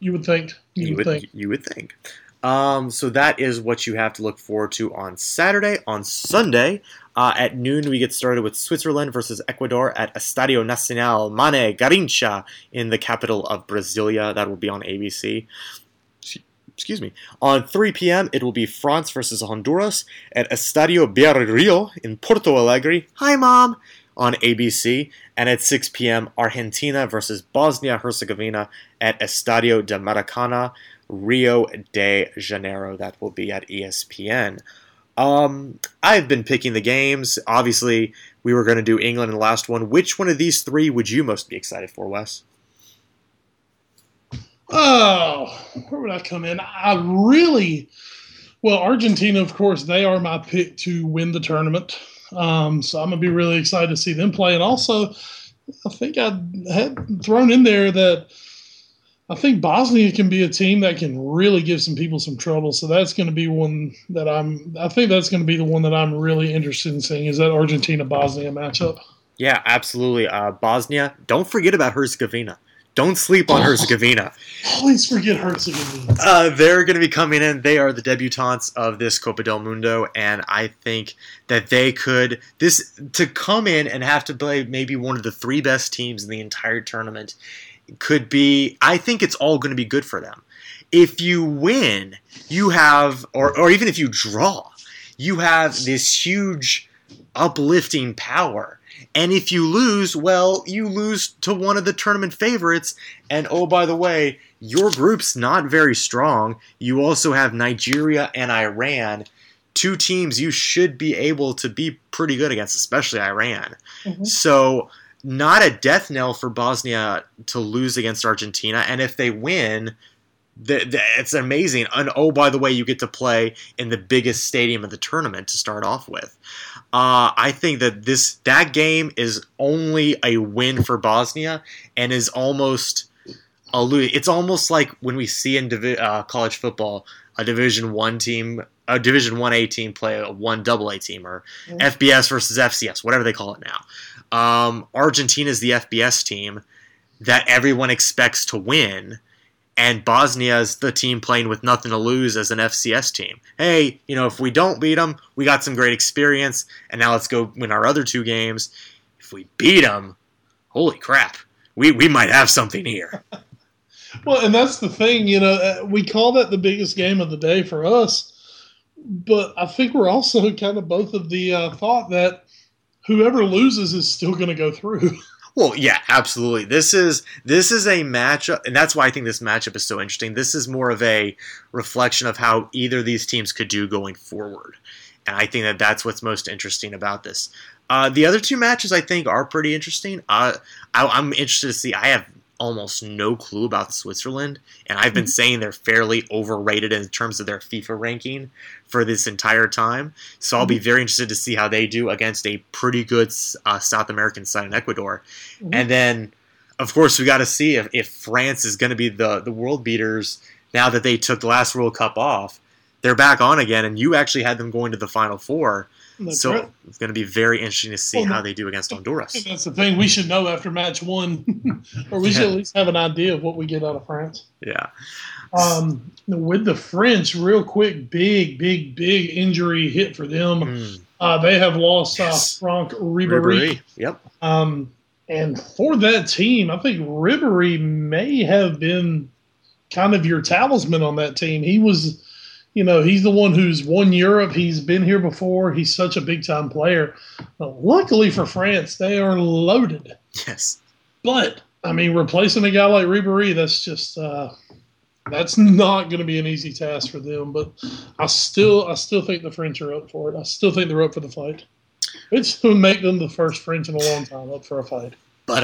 You would think. You would think. So that is what you have to look forward to on Saturday. On Sunday, at noon, we get started with Switzerland versus Ecuador at Estádio Nacional Mané Garrincha in the capital of Brasilia. That will be on ABC. Excuse me. On 3 p.m., it will be France versus Honduras at Estádio Beira-Rio in Porto Alegre. Hi, Mom! On ABC. And at 6 p.m., Argentina versus Bosnia-Herzegovina at Estádio de Maracana, Rio de Janeiro. That will be at ESPN. I've been picking the games. Obviously, we were going to do England in the last one. Which one of these three would you most be excited for, Wes? Oh, where would I come in? Argentina, of course, they are my pick to win the tournament. So I'm going to be really excited to see them play. And also, I think I had thrown in there that I think Bosnia can be a team that can really give some people some trouble. So that's going to be one that I'm really interested in seeing, is that Argentina-Bosnia matchup. Yeah, absolutely. Bosnia, don't forget about Herzegovina. Don't sleep on Herzegovina. Always forget Herzegovina. They're going to be coming in. They are the debutantes of this Copa del Mundo, and I think that they could to come in and have to play maybe one of the three best teams in the entire tournament could be. I think it's all going to be good for them. If you win, you have, or even if you draw, you have this huge uplifting power. And if you lose, well, you lose to one of the tournament favorites. And, oh, by the way, your group's not very strong. You also have Nigeria and Iran, two teams you should be able to be pretty good against, especially Iran. Mm-hmm. So not a death knell for Bosnia to lose against Argentina. And if they win, It's amazing. And oh, by the way, you get to play in the biggest stadium of the tournament to start off with. I think that that game is only a win for Bosnia and is almost it's almost like when we see in college football a Division I team, a Division 1A team play a 1AA team, or FBS versus FCS, whatever they call it now. Argentina is the FBS team that everyone expects to win, and Bosnia is the team playing with nothing to lose as an FCS team. Hey, you know, if we don't beat them, we got some great experience, and now let's go win our other two games. If we beat them, holy crap, we might have something here. Well, and that's the thing, you know, we call that the biggest game of the day for us, but I think we're also kind of both of the thought that whoever loses is still going to go through. Well, yeah, absolutely. This is a matchup, and that's why I think this matchup is so interesting. This is more of a reflection of how either of these teams could do going forward, and I think that that's what's most interesting about this. The other two matches, I think, are pretty interesting. I'm interested to see. I have almost no clue about Switzerland, and I've been saying they're fairly overrated in terms of their FIFA ranking for this entire time, so I'll be very interested to see how they do against a pretty good South American side in Ecuador. And then, of course, we got to see if France is going to be the world beaters now that they took the last World Cup off. They're back on again, and you actually had them going to the Final Four. So it's going to be very interesting to see how they do against Honduras. That's the thing. We should know after match one, or we should at least have an idea of what we get out of France. Yeah. With the French, real quick, big injury hit for them. They have lost Franck Ribéry. Yep. And for that team, I think Ribéry may have been kind of your talisman on that team. He was... You know, he's the one who's won Europe. He's been here before. He's such a big-time player. But luckily for France, they are loaded. Yes. But, I mean, replacing a guy like Ribéry, that's just that's not going to be an easy task for them. But I still think the French are up for it. I still think they're up for the fight. It's going to make them the first French in a long time up for a fight. But,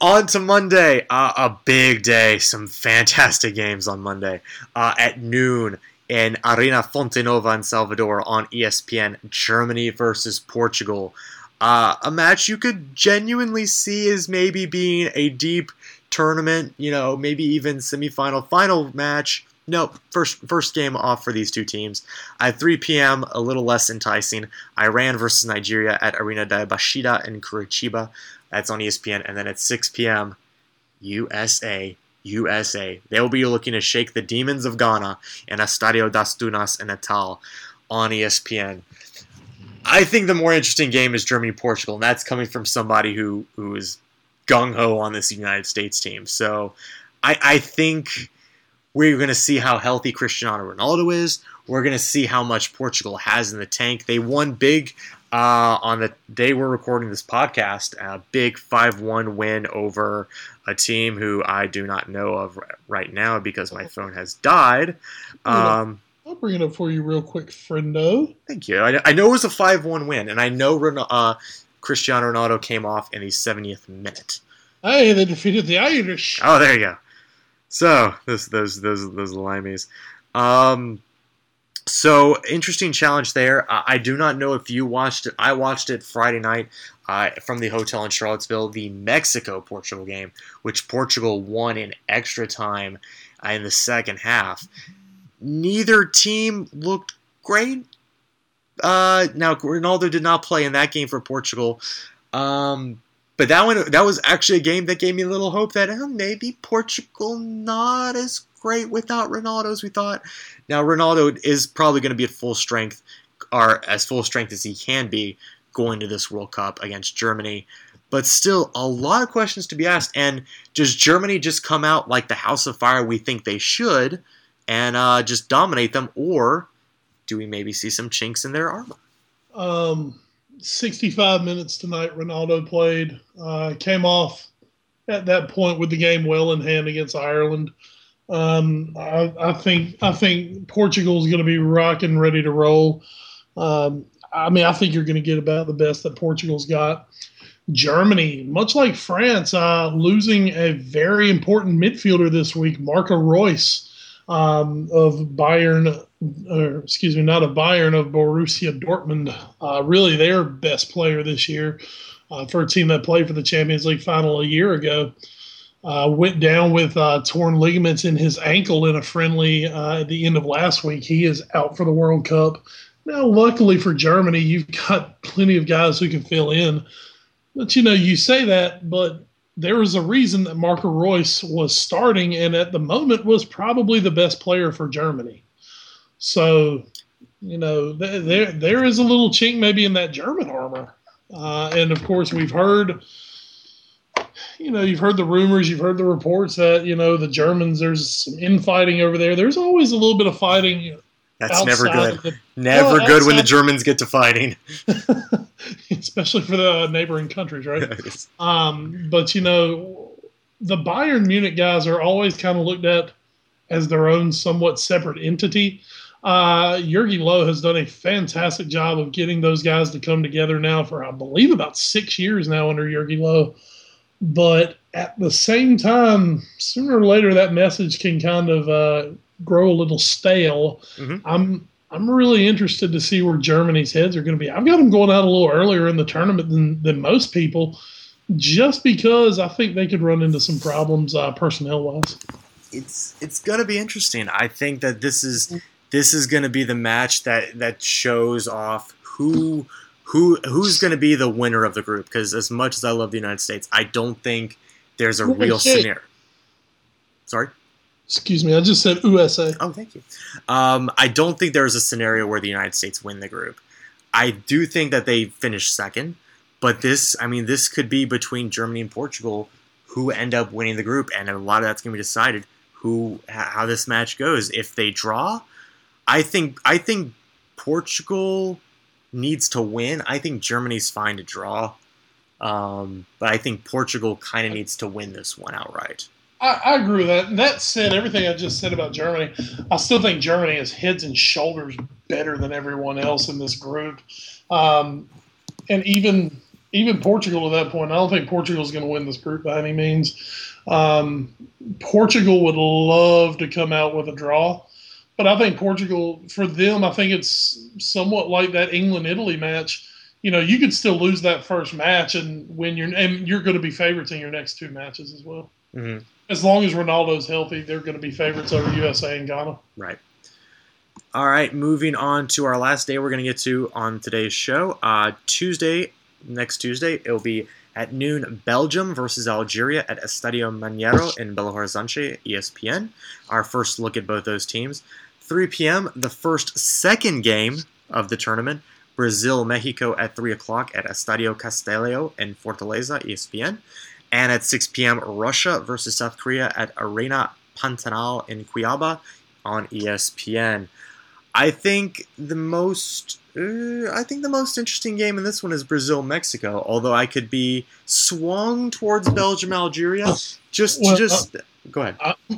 on to Monday, a big day, some fantastic games on Monday at noon in Arena Fontenova in Salvador on ESPN, Germany versus Portugal. A match you could genuinely see as maybe being a deep tournament, you know, maybe even semifinal, final match. No, first game off for these two teams. At 3 p.m., a little less enticing, Iran versus Nigeria at Arena Diabashida in Curitiba. That's on ESPN. And then at 6 p.m., USA. They will be looking to shake the demons of Ghana in Estádio das Dunas in Natal on ESPN. I think the more interesting game is Germany-Portugal, and that's coming from somebody who is gung-ho on this United States team. So I think we're going to see how healthy Cristiano Ronaldo is. We're going to see how much Portugal has in the tank. They won big... on the day we're recording this podcast, a big 5-1 win over a team who I do not know of right now because my phone has died. I'll bring it up for you real quick, friendo. Thank you. I know it was a 5-1 win, and I know Cristiano Ronaldo came off in the 70th minute. Hey, they defeated the Irish. Oh, there you go. So those limeys. So, interesting challenge there. I do not know if you watched it. I watched it Friday night from the hotel in Charlottesville, the Mexico-Portugal game, which Portugal won in extra time in the second half. Neither team looked great. Now, Ronaldo did not play in that game for Portugal. But that was actually a game that gave me a little hope that maybe Portugal not as great without Ronaldo as we thought. Now, Ronaldo is probably going to be at full strength, or as full strength as he can be, going to this World Cup against Germany. But still, a lot of questions to be asked. And does Germany just come out like the house of fire we think they should and just dominate them? Or do we maybe see some chinks in their armor? 65 minutes tonight, Ronaldo played. Came off at that point with the game well in hand against Ireland. I think Portugal is going to be rocking, ready to roll. I mean, I think you're going to get about the best that Portugal's got. Germany, much like France, losing a very important midfielder this week, Marco Reus of Borussia Dortmund. Really their best player this year for a team that played for the Champions League final a year ago. Went down with torn ligaments in his ankle in a friendly at the end of last week. He is out for the World Cup. Now, luckily for Germany, you've got plenty of guys who can fill in. But, you know, you say that, but there was a reason that Marco Reus was starting and at the moment was probably the best player for Germany. So, you know, there is a little chink maybe in that German armor. And, of course, we've heard – you know, you've heard the rumors, you've heard the reports that, you know, the Germans, there's some infighting over there. There's always a little bit of fighting. That's never good. Never good when the Germans get to fighting. Especially for the neighboring countries, right? Yes. But, you know, the Bayern Munich guys are always kind of looked at as their own somewhat separate entity. Jurgen Low has done a fantastic job of getting those guys to come together now for, I believe, about 6 years now under Jurgen Low. But at the same time, sooner or later, that message can kind of grow a little stale. Mm-hmm. I'm really interested to see where Germany's heads are going to be. I've got them going out a little earlier in the tournament than most people, just because I think they could run into some problems personnel-wise. It's going to be interesting. I think that this is going to be the match that shows off who's going to be the winner of the group? Because as much as I love the United States, I don't think there's a real scenario. Sorry? Excuse me, I just said USA. Oh, thank you. I don't think there's a scenario where the United States win the group. I do think that they finish second, but this could be between Germany and Portugal who end up winning the group, and a lot of that's going to be decided how this match goes. If they draw, I think Portugal needs to win. I think Germany's fine to draw, but I think Portugal kind of needs to win this one outright. I agree with that. And that said, everything I just said about Germany, I still think Germany is heads and shoulders better than everyone else in this group. And even Portugal at that point, I don't think Portugal's going to win this group by any means. Portugal would love to come out with a draw. But I think Portugal, for them, I think it's somewhat like that England-Italy match. You know, you could still lose that first match and win and you're going to be favorites in your next two matches as well. Mm-hmm. As long as Ronaldo's healthy, they're going to be favorites over USA and Ghana. Right. All right, moving on to our last day we're going to get to on today's show. Next Tuesday, it'll be at noon, Belgium versus Algeria at Estadio Maniero in Belo Horizonte, ESPN. Our first look at both those teams. 3 p.m., the second game of the tournament, Brazil-Mexico at 3 o'clock at Estadio Castelão in Fortaleza, ESPN. And at 6 p.m., Russia versus South Korea at Arena Pantanal in Cuiabá on ESPN. I think the most interesting game in this one is Brazil-Mexico, although I could be swung towards Belgium-Algeria. Go ahead.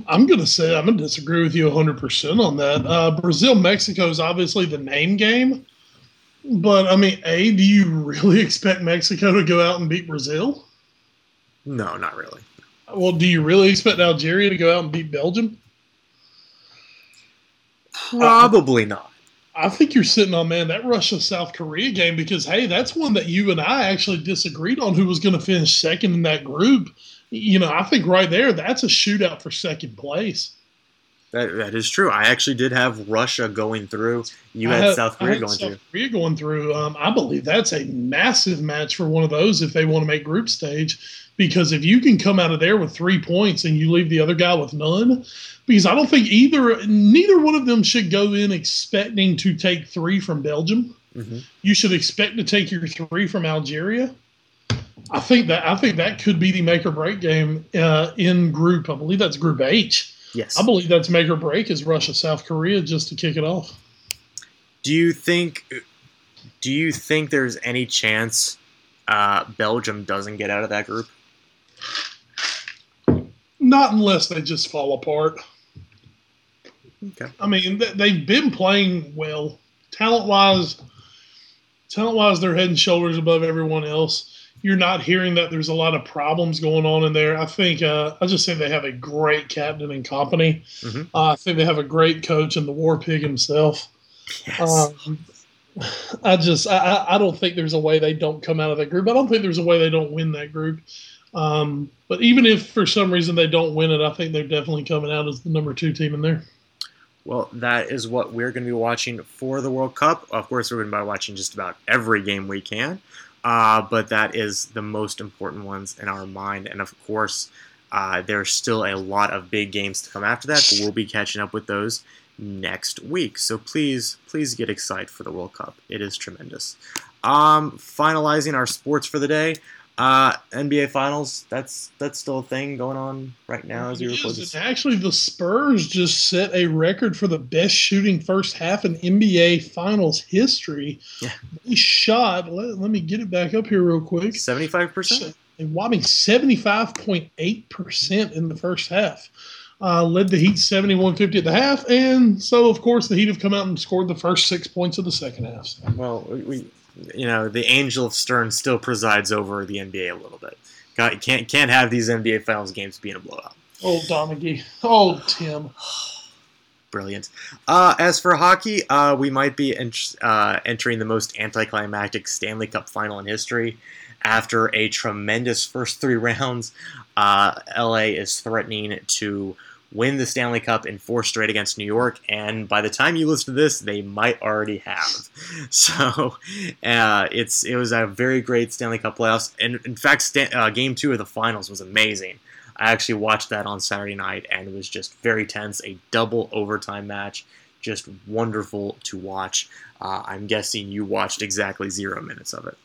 I'm going to say I'm going to disagree with you 100% on that. Brazil-Mexico is obviously the name game. But, I mean, A, do you really expect Mexico to go out and beat Brazil? No, not really. Well, do you really expect Algeria to go out and beat Belgium? Probably not. I think you're sitting on, man, that Russia-South Korea game because, hey, that's one that you and I actually disagreed on who was going to finish second in that group. You know, I think right there, that's a shootout for second place. That is true. I actually did have Russia going through. I had South Korea going through. I believe that's a massive match for one of those if they want to make group stage. Because if you can come out of there with 3 points and you leave the other guy with none, because I don't think neither one of them should go in expecting to take 3 from Belgium. Mm-hmm. You should expect to take your 3 from Algeria. I think that could be the make or break game in group. I believe that's Group H. Yes, I believe that's make or break is Russia South Korea just to kick it off. Do you think there's any chance Belgium doesn't get out of that group? Not unless they just fall apart. Okay. I mean, they've been playing well, talent wise. Talent-wise, they're head and shoulders above everyone else. You're not hearing that there's a lot of problems going on in there. I think I just think they have a great captain in Kompany. Mm-hmm. I think they have a great coach in the War Pig himself. Yes. I don't think there's a way they don't come out of that group. I don't think there's a way they don't win that group. But even if for some reason they don't win it, I think they're definitely coming out as the number 2 team in there. Well, that is what we're going to be watching for the World Cup. Of course, we're going to be watching just about every game we can. But that is the most important ones in our mind. And, of course, there's still a lot of big games to come after that, but we'll be catching up with those next week. So please get excited for the World Cup. It is tremendous. Finalizing our sports for the day, NBA Finals, that's still a thing going on right now. As you record. Actually, the Spurs just set a record for the best shooting first half in NBA Finals history. Yeah. They shot, let me get it back up here real quick. 75%. A whopping 75.8% in the first half. Led the Heat 71-50 at the half, and so, of course, the Heat have come out and scored the first 6 points of the second half. Well, the Angel of Stern still presides over the NBA a little bit. God, you can't have these NBA Finals games being a blowout. Old Donaghy. Old Tim. Brilliant. As for hockey, we might be entering the most anticlimactic Stanley Cup final in history. After a tremendous first 3 rounds, LA is threatening to win the Stanley Cup in 4 straight against New York, and by the time you listen to this, they might already have. So it was a very great Stanley Cup playoffs, and in fact, Game 2 of the Finals was amazing. I actually watched that on Saturday night, and it was just very tense, a double overtime match, just wonderful to watch. I'm guessing you watched exactly 0 minutes of it.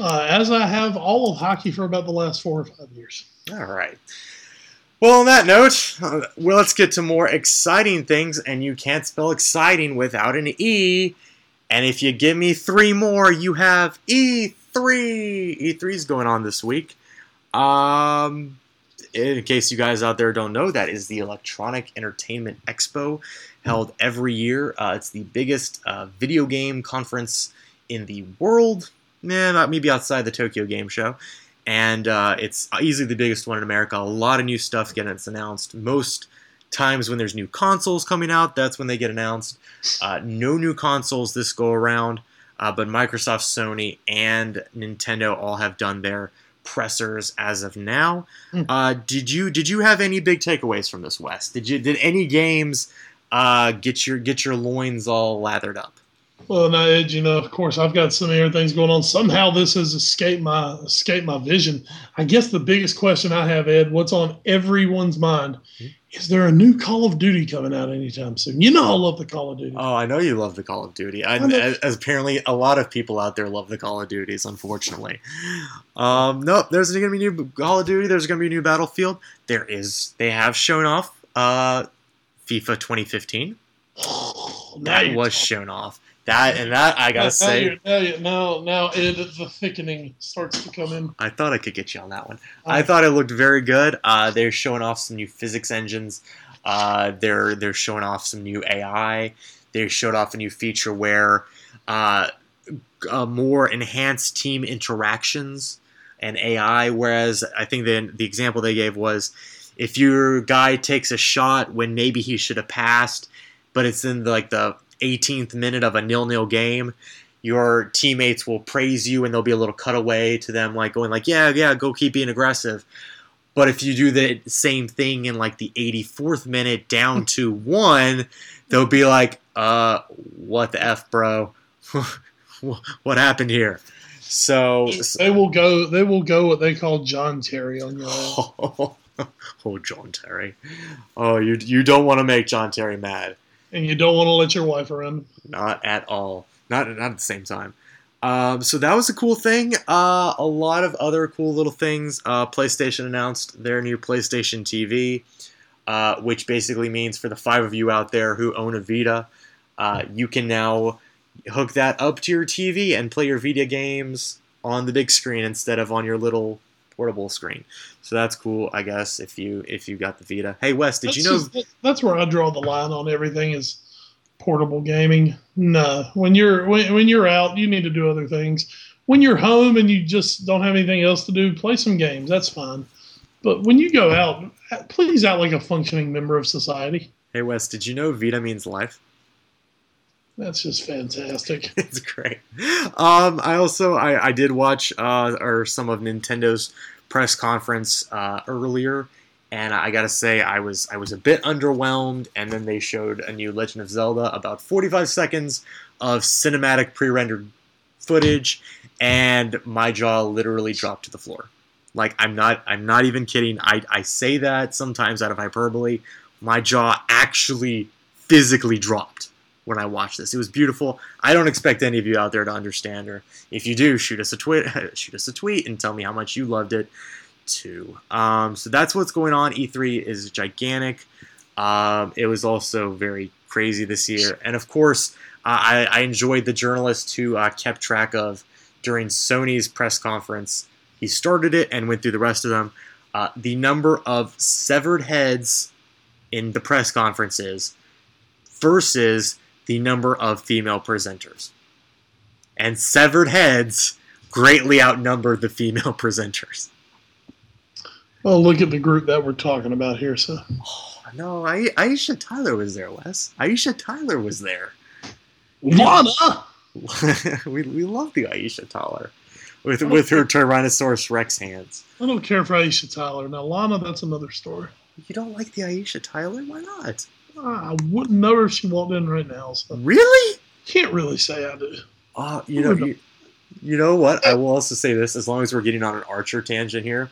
As I have all of hockey for about the last 4 or 5 years. All right. Well, on that note, let's get to more exciting things, and you can't spell exciting without an E, and if you give me 3 more, you have E3. E3's going on this week. In case you guys out there don't know, that is the Electronic Entertainment Expo, held every year. It's the biggest video game conference in the world. Maybe outside the Tokyo Game Show. And it's easily the biggest one in America. A lot of new stuff gets announced. Most times when there's new consoles coming out, that's when they get announced. No new consoles this go around, but Microsoft, Sony, and Nintendo all have done their pressers as of now. Did you have any big takeaways from this, Wes? Did any games get your loins all lathered up? Well, now, Ed, of course, I've got some other things going on. Somehow this has escaped my vision. I guess the biggest question I have, Ed, what's on everyone's mind, is there a new Call of Duty coming out anytime soon? You know I love the Call of Duty. Oh, I know you love the Call of Duty. As apparently a lot of people out there love the Call of Duties, unfortunately. There's going to be new Call of Duty. There's going to be a new Battlefield. There is. They have shown off FIFA 2015. That was shown off. I gotta say. Now the thickening starts to come in. I thought I could get you on that one. I thought it looked very good. They're showing off some new physics engines. They're showing off some new AI. They showed off a new feature where more enhanced team interactions and AI. Whereas I think the example they gave was if your guy takes a shot when maybe he should have passed, but it's in the 18th minute of a 0-0 game, your teammates will praise you and there'll be a little cutaway to them going, go keep being aggressive. But if you do the same thing in the 84th minute down 2-1, they'll be like, what the F, bro? What happened here? So they will go what they call John Terry on your own. Oh, John Terry. Oh, you don't want to make John Terry mad. And you don't want to let your wife around. Not at all. Not at the same time. So that was a cool thing. A lot of other cool little things. PlayStation announced their new PlayStation TV, which basically means for the 5 of you out there who own a Vita, you can now hook that up to your TV and play your Vita games on the big screen instead of on your little portable screen. So that's cool, I guess, if you got the Vita. Hey, Wes, did you know... That's where I draw the line on everything is portable gaming. No, when you're out, you need to do other things. When you're home and you just don't have anything else to do, play some games. That's fine. But when you go out, please act like a functioning member of society. Hey, Wes, did you know Vita means life? That's just fantastic. It's great. I did watch some of Nintendo's press conference earlier, and I gotta say I was a bit underwhelmed. And then they showed a new Legend of Zelda, about 45 seconds of cinematic pre-rendered footage, and my jaw literally dropped to the floor. Like, I'm not even kidding. I say that sometimes out of hyperbole. My jaw actually physically dropped when I watched this. It was beautiful. I don't expect any of you out there to understand, or if you do, shoot us a tweet and tell me how much you loved it too. So that's what's going on. E3 is gigantic. It was also very crazy this year. And of course, I enjoyed the journalist who kept track of, during Sony's press conference, he started it and went through the rest of them, the number of severed heads in the press conferences versus the number of female presenters. And severed heads greatly outnumbered the female presenters. Well, look at the group that we're talking about here, so. Oh, no, Aisha Tyler was there, Wes. Aisha Tyler was there. Lana! we love the Aisha Tyler with her Tyrannosaurus Rex hands. I don't care for Aisha Tyler. Now, Lana, that's another story. You don't like the Aisha Tyler? Why not? I wouldn't know her if she walked in right now. So. Really? Can't really say I do. You know what? I will also say this, as long as we're getting on an Archer tangent here.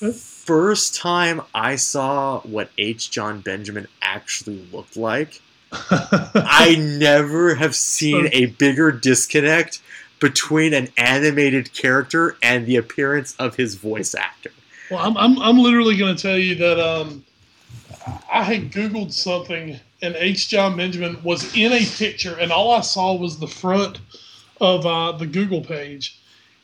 First time I saw what H. John Benjamin actually looked like, I never have seen a bigger disconnect between an animated character and the appearance of his voice actor. Well, I'm literally going to tell you that I had Googled something, and H. John Benjamin was in a picture, and all I saw was the front of the Google page.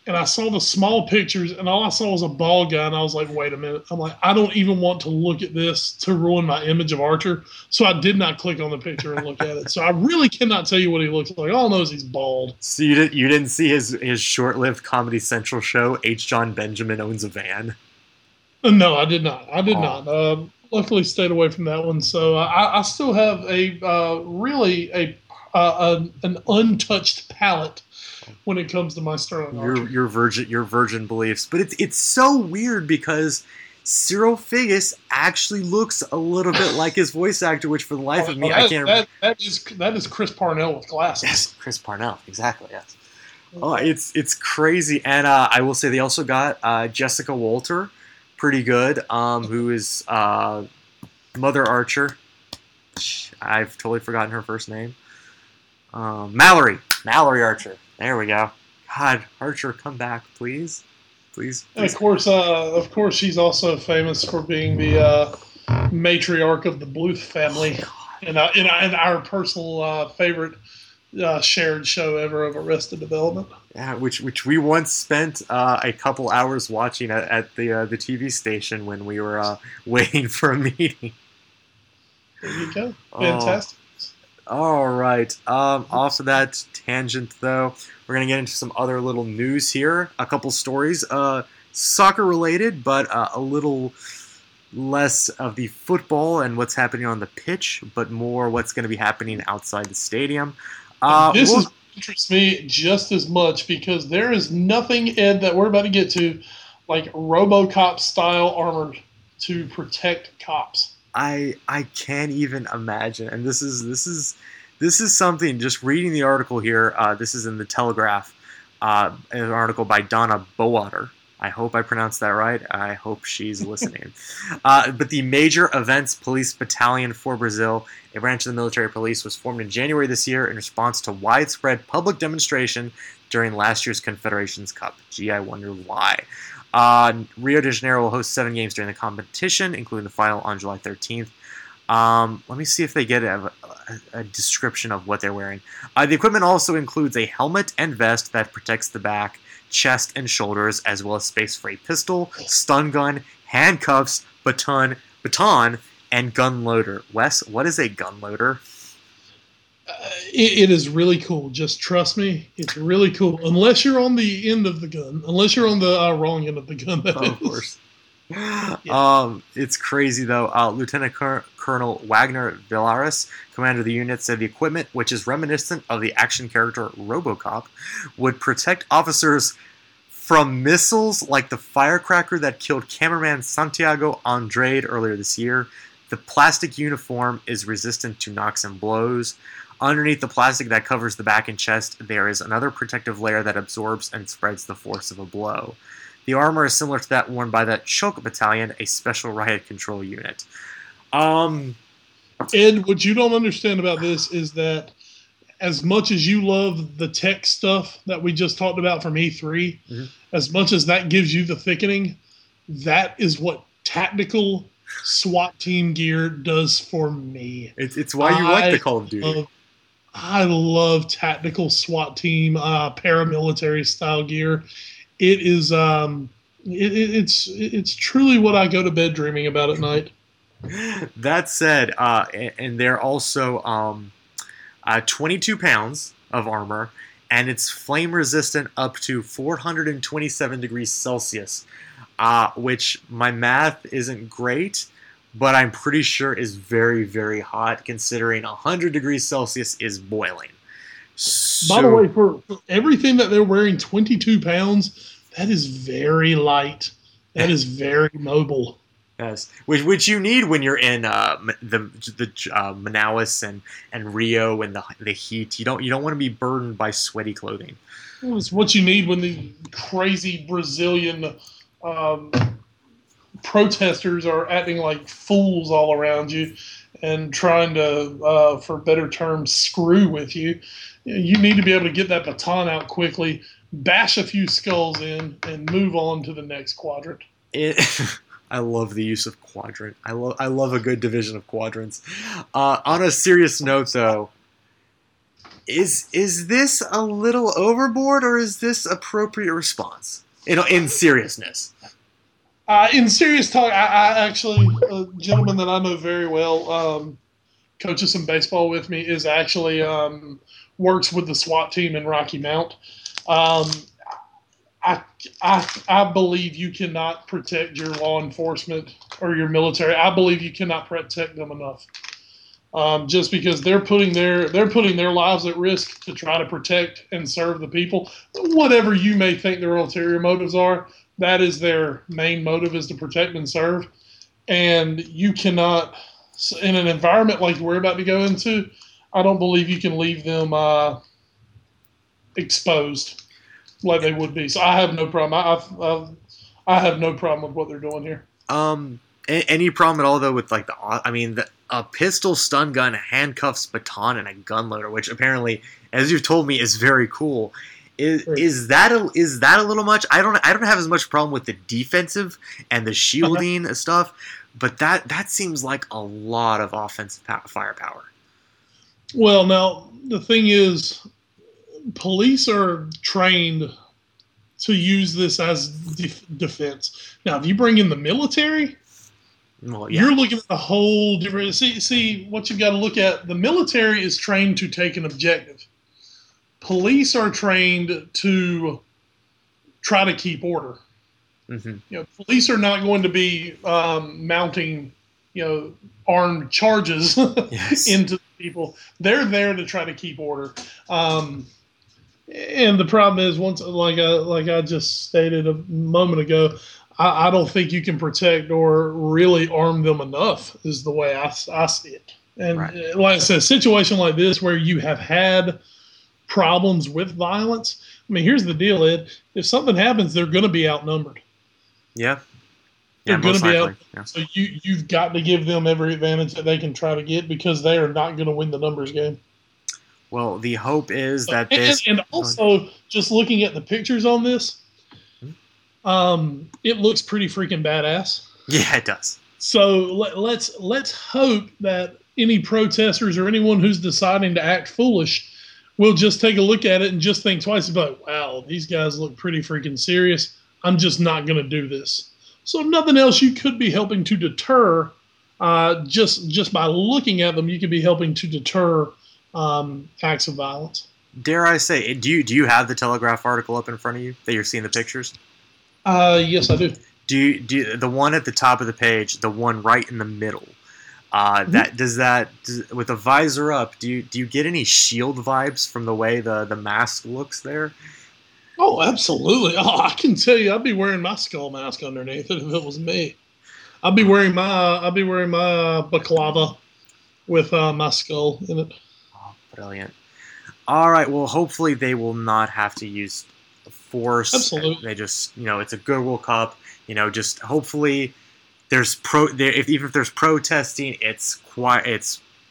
And I saw the small pictures, and all I saw was a bald guy, and I was like, wait a minute. I'm like, I don't even want to look at this to ruin my image of Archer. So I did not click on the picture and look at it. So I really cannot tell you what he looks like. All I know is he's bald. So you didn't see his short-lived Comedy Central show, H. John Benjamin Owns a Van? No, I did not. I did not. Luckily, stayed away from that one. So I still have an untouched palate when it comes to my Sterling Archer. Your virgin beliefs, but it's so weird because Cyril Figgis actually looks a little bit like his voice actor, which for the life of me I can't remember. That is Chris Parnell with glasses. Yes, Chris Parnell, exactly. Yes. Oh, it's crazy, and I will say they also got Jessica Walter. Pretty good, who is Mother Archer. I've totally forgotten her first name. Mallory Archer. There we go. God, Archer, come back, please. Please. And of course, she's also famous for being the matriarch of the Bluth family, and our personal favorite shared show ever of Arrested Development. Yeah, which we once spent a couple hours watching at the TV station when we were waiting for a meeting. There you go. Fantastic. All right. Off of that tangent, though, we're going to get into some other little news here. A couple stories, soccer related, but a little less of the football and what's happening on the pitch, but more what's going to be happening outside the stadium. This interests me just as much because there is nothing, Ed, that we're about to get to like RoboCop style armor to protect cops. I can't even imagine. And this is something. Just reading the article here. This is in the Telegraph, an article by Donna Bowater. I hope I pronounced that right. I hope she's listening. But the Major Events Police Battalion for Brazil, a branch of the military police, was formed in January this year in response to widespread public demonstration during last year's Confederations Cup. Gee, I wonder why. Rio de Janeiro will host 7 games during the competition, including the final on July 13th. Let me see if they get a description of what they're wearing. The equipment also includes a helmet and vest that protects the back, chest, and shoulders, as well as space for a pistol, stun gun, handcuffs, baton, and gun loader. Wes, what is a gun loader? It is really cool. Just trust me. It's really cool. Unless you're on the end of the gun. Unless you're on the wrong end of the gun. Of course. Yeah. It's crazy, though. Lieutenant Colonel Wagner Villares, commander of the unit, said the equipment, which is reminiscent of the action character RoboCop, would protect officers from missiles like the firecracker that killed cameraman Santiago Andrade earlier this year. The plastic uniform is resistant to knocks and blows. Underneath the plastic that covers the back and chest, there is another protective layer that absorbs and spreads the force of a blow. The armor is similar to that worn by the Chilka Battalion, a special riot control unit. Ed, what you don't understand about this is that as much as you love the tech stuff that we just talked about from E3, mm-hmm. as much as that gives you the thickening, that is what tactical SWAT team gear does for me. It's why you like the Call of Duty. I love tactical SWAT team paramilitary style gear. It is it's truly what I go to bed dreaming about at night. That said, and they're also 22 pounds of armor, and it's flame resistant up to 427 degrees Celsius. Which my math isn't great, but I'm pretty sure is very, very hot, considering 100 degrees Celsius is boiling. So, by the way, for everything that they're wearing, 22 pounds, that is very light. That is very mobile. Yes, which you need when you're in the Manaus and Rio and the heat. You don't want to be burdened by sweaty clothing. Well, it's what you need when the crazy Brazilian protesters are acting like fools all around you and trying to, for better terms, screw with you. You need to be able to get that baton out quickly, bash a few skulls in, and move on to the next quadrant. I love the use of quadrant. I love a good division of quadrants. On a serious note, though, is this a little overboard, or is this appropriate response? In seriousness. In serious talk, I actually, a gentleman that I know very well, coaches some baseball with me, is actually works with the SWAT team in Rocky Mount. I believe you cannot protect your law enforcement or your military. I believe you cannot protect them enough. Just because they're putting their lives at risk to try to protect and serve the people. Whatever you may think their ulterior motives are, that is their main motive, is to protect and serve. And you cannot, in an environment like we're about to go into, I don't believe you can leave them exposed like they would be. So I have no problem. I have no problem with what they're doing here. Any problem at all, though, with, like, a pistol, stun gun, handcuffs, baton, and a gun loader, which apparently, as you've told me, is very cool. Is that a little much? I don't have as much problem with the defensive and the shielding stuff, but that seems like a lot of offensive firepower. Well, now, the thing is, police are trained to use this as defense. Now, if you bring in the military... Well, yeah. You're looking at the whole different. See what you've got to look at. The military is trained to take an objective. Police are trained to try to keep order. Mm-hmm. You know, police are not going to be mounting, armed charges into people. They're there to try to keep order. And the problem is, once, like I just stated a moment ago, I don't think you can protect or really arm them enough is the way I see it. And right. Like I said, a situation like this where you have had problems with violence, I mean, here's the deal, Ed. If something happens, they're going to be outnumbered. Yeah. They're going to be outnumbered. Yeah. So you've got to give them every advantage that they can try to get, because they are not going to win the numbers game. Well, the hope is that this... And also, just looking at the pictures on this, it looks pretty freaking badass. Yeah, it does. So let's hope that any protesters or anyone who's deciding to act foolish will just take a look at it and just think twice about, wow, these guys look pretty freaking serious. I'm just not going to do this. So if nothing else, you could be helping to deter, just by looking at them, you could be helping to deter acts of violence. Dare I say, do you have the Telegraph article up in front of you that you're seeing the pictures? Yes, I do. Do you, the one at the top of the page, the one right in the middle, does, with the visor up, do you get any Shield vibes from the way the mask looks there? Oh, absolutely. Oh, I can tell you, I'd be wearing my skull mask underneath it if it was me. I'd be wearing my baklava with my skull in it. Oh, brilliant. All right. Well, hopefully they will not have to use force. Absolutely. They just, it's a goodwill cup. Just hopefully there's if there's protesting, it's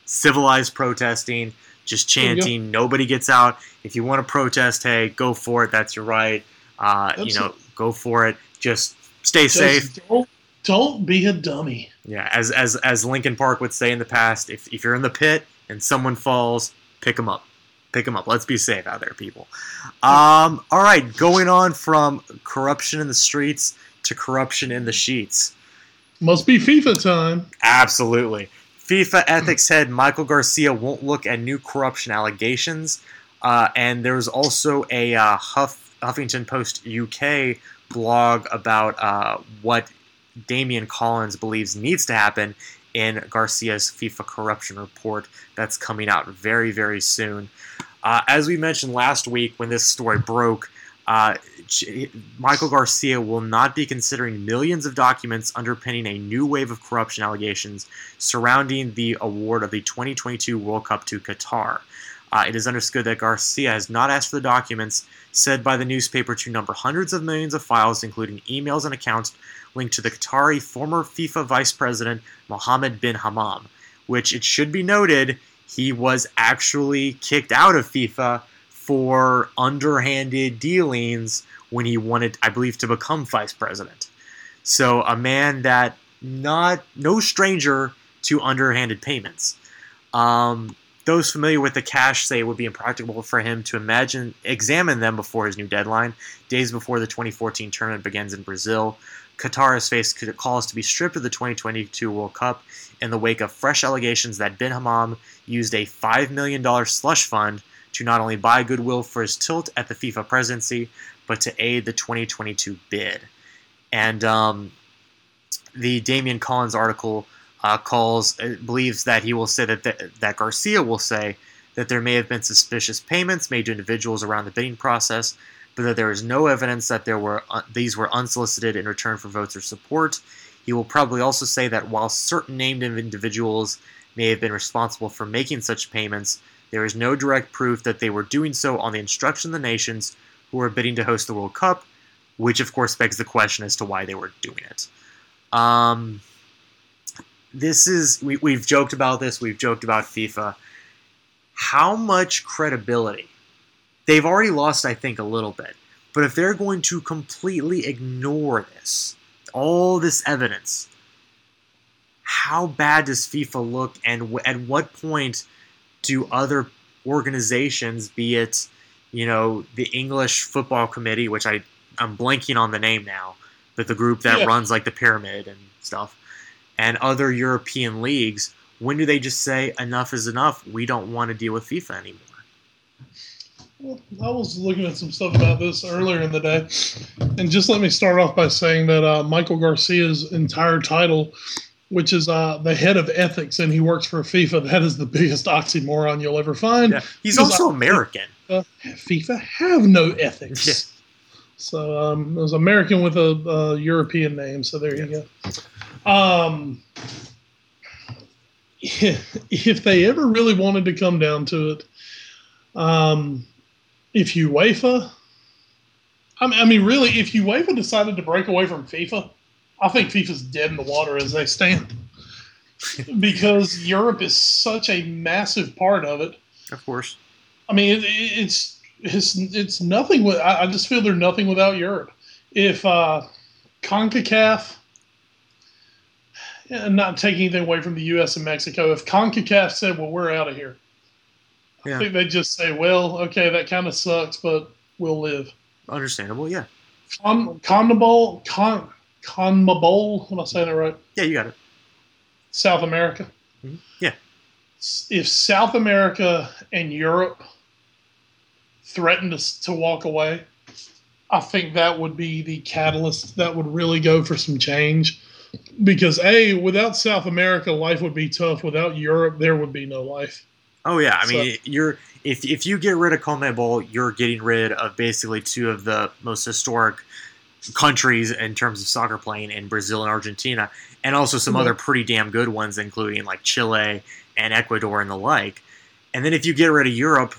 civilized protesting. Just chanting. Nobody gets out. If you want to protest, hey, go for it. That's your right. Go for it. Just stay safe. Don't be a dummy. Yeah, as Linkin Park would say in the past, if you're in the pit and someone falls, pick them up. Let's be safe out there, people. All right, going on from corruption in the streets to corruption in the sheets. Must be FIFA time. Absolutely. FIFA ethics head Michael Garcia won't look at new corruption allegations. And there was also a Huffington Post UK blog about what Damian Collins believes needs to happen in Garcia's FIFA corruption report that's coming out very, very soon. As we mentioned last week when this story broke, Michael Garcia will not be considering millions of documents underpinning a new wave of corruption allegations surrounding the award of the 2022 World Cup to Qatar. It is understood that Garcia has not asked for the documents said by the newspaper to number hundreds of millions of files, including emails and accounts linked to the Qatari former FIFA vice president Mohammed bin Hammam, which it should be noted he was actually kicked out of FIFA for underhanded dealings when he wanted, I believe, to become vice president. So a man that no stranger to underhanded payments. Those familiar with the cash say it would be impractical for him to examine them before his new deadline, days before the 2014 tournament begins in Brazil. Qatar has faced calls to be stripped of the 2022 World Cup in the wake of fresh allegations that Bin Hammam used a $5 million slush fund to not only buy goodwill for his tilt at the FIFA presidency, but to aid the 2022 bid. And the Damian Collins article believes that he will say that Garcia will say that there may have been suspicious payments made to individuals around the bidding process, but that there is no evidence that these were unsolicited in return for votes or support. He will probably also say that while certain named individuals may have been responsible for making such payments, there is no direct proof that they were doing so on the instruction of the nations who were bidding to host the World Cup, which of course begs the question as to why they were doing it. We've joked about this. We've joked about FIFA. How much credibility? They've already lost, I think, a little bit. But if they're going to completely ignore this, all this evidence, how bad does FIFA look? And at what point do other organizations, be it, the English Football Committee, which I'm blanking on the name now, but the group that runs like the pyramid and stuff, and other European leagues, when do they just say enough is enough? We don't want to deal with FIFA anymore. Well, I was looking at some stuff about this earlier in the day, and just let me start off by saying that Michael Garcia's entire title, which is the head of ethics, and he works for FIFA. That is the biggest oxymoron you'll ever find. Yeah. He's also American. FIFA have no ethics. Yeah. So it was American with a European name, so there you go. If they ever really wanted to come down to it, if UEFA, really, if UEFA decided to break away from FIFA, I think FIFA's dead in the water as they stand because Europe is such a massive part of it. Of course. I mean, it's nothing. I just feel they're nothing without Europe. If CONCACAF, and not taking anything away from the U.S. and Mexico, if CONCACAF said, well, we're out of here, I think they'd just say, well, okay, that kind of sucks, but we'll live. Understandable, yeah. CONMEBOL, am I saying that right? Yeah, you got it. South America. Mm-hmm. Yeah. if South America and Europe threatened to walk away, I think that would be the catalyst that would really go for some change. Because, A, without South America, life would be tough. Without Europe, there would be no life. Oh, yeah. I mean, if you get rid of CONMEBOL, you're getting rid of basically two of the most historic countries in terms of soccer playing in Brazil and Argentina, and also some other pretty damn good ones, including like Chile and Ecuador and the like. And then if you get rid of Europe,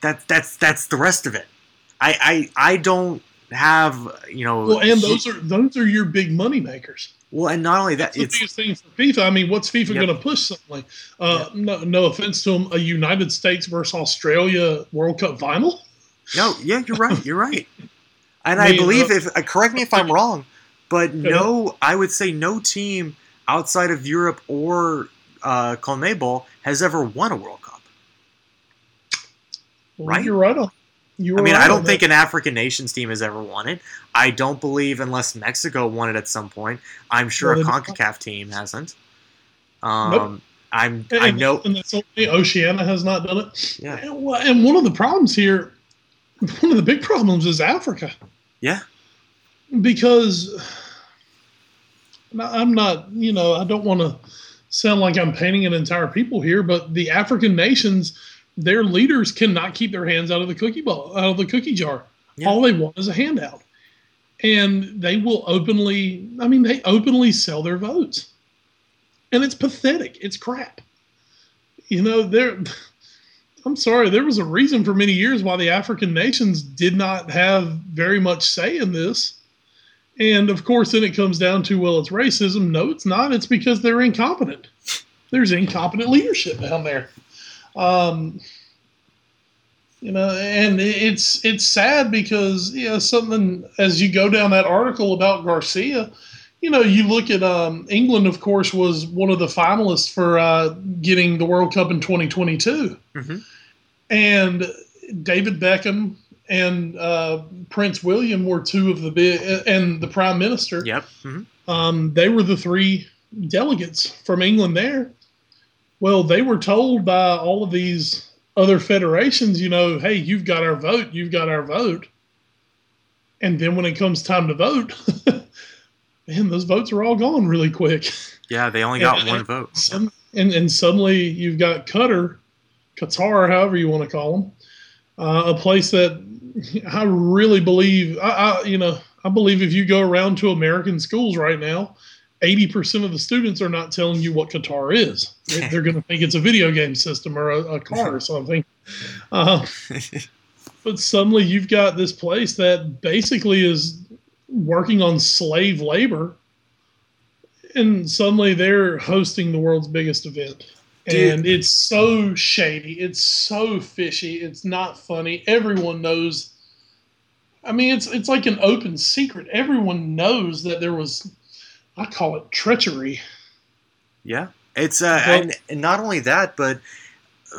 that's the rest of it. I don't have, you know. Well, and those are your big money makers. Well, and not only that, it's the biggest thing for FIFA. I mean, what's FIFA going to push? Something like, no offense to them, a United States versus Australia World Cup final. No, yeah, you're right. And I believe, correct me if I'm wrong, but I would say no team outside of Europe or CONMEBOL has ever won a World Cup. Well, right? You're right on. I don't think an African nations team has ever won it. I don't believe, unless Mexico won it at some point. I'm sure a CONCACAF team hasn't. Nope. I know. And that's only Oceania has not done it. Yeah. And one of the problems here, one of the big problems is Africa. Yeah. Because I'm not, I don't want to sound like I'm painting an entire people here, but the African nations, their leaders cannot keep their hands out of the cookie jar. Yeah. All they want is a handout. And they will openly sell their votes. And it's pathetic. It's crap. I'm sorry, there was a reason for many years why the African nations did not have very much say in this. And, of course, then it comes down to, well, it's racism. No, it's not. It's because they're incompetent. There's incompetent leadership down there. And it's sad because, something, as you go down that article about Garcia, you look at England, of course, was one of the finalists for getting the World Cup in 2022. Mm-hmm. And David Beckham and Prince William were two of the big, and the Prime Minister. Yep. Mm-hmm. They were the three delegates from England there. Well, they were told by all of these other federations, hey, you've got our vote, you've got our vote. And then when it comes time to vote, man, those votes are all gone really quick. Yeah, they only got one vote. And suddenly you've got Qatar, however you want to call them, a place that I really believe, I believe if you go around to American schools right now, 80% of the students are not telling you what Qatar is. They're going to think it's a video game system or a car or something. But suddenly you've got this place that basically is working on slave labor, and suddenly they're hosting the world's biggest event. Dude. And it's so shady. It's so fishy. It's not funny. Everyone knows. I mean, it's like an open secret. Everyone knows that there was... I call it treachery. Yeah. It's and not only that, but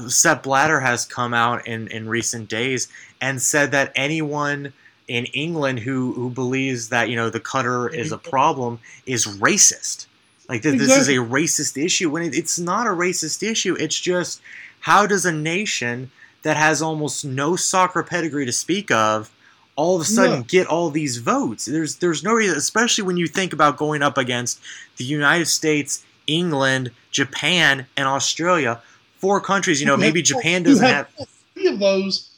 Sepp Blatter has come out in recent days and said that anyone in England who believes that, the Qatar is a problem is racist. Like, this is a racist issue. When it's not a racist issue, it's just how does a nation that has almost no soccer pedigree to speak of all of a sudden get all these votes? There's no reason, especially when you think about going up against the United States, England, Japan, and Australia, four countries. Maybe Japan doesn't have three of those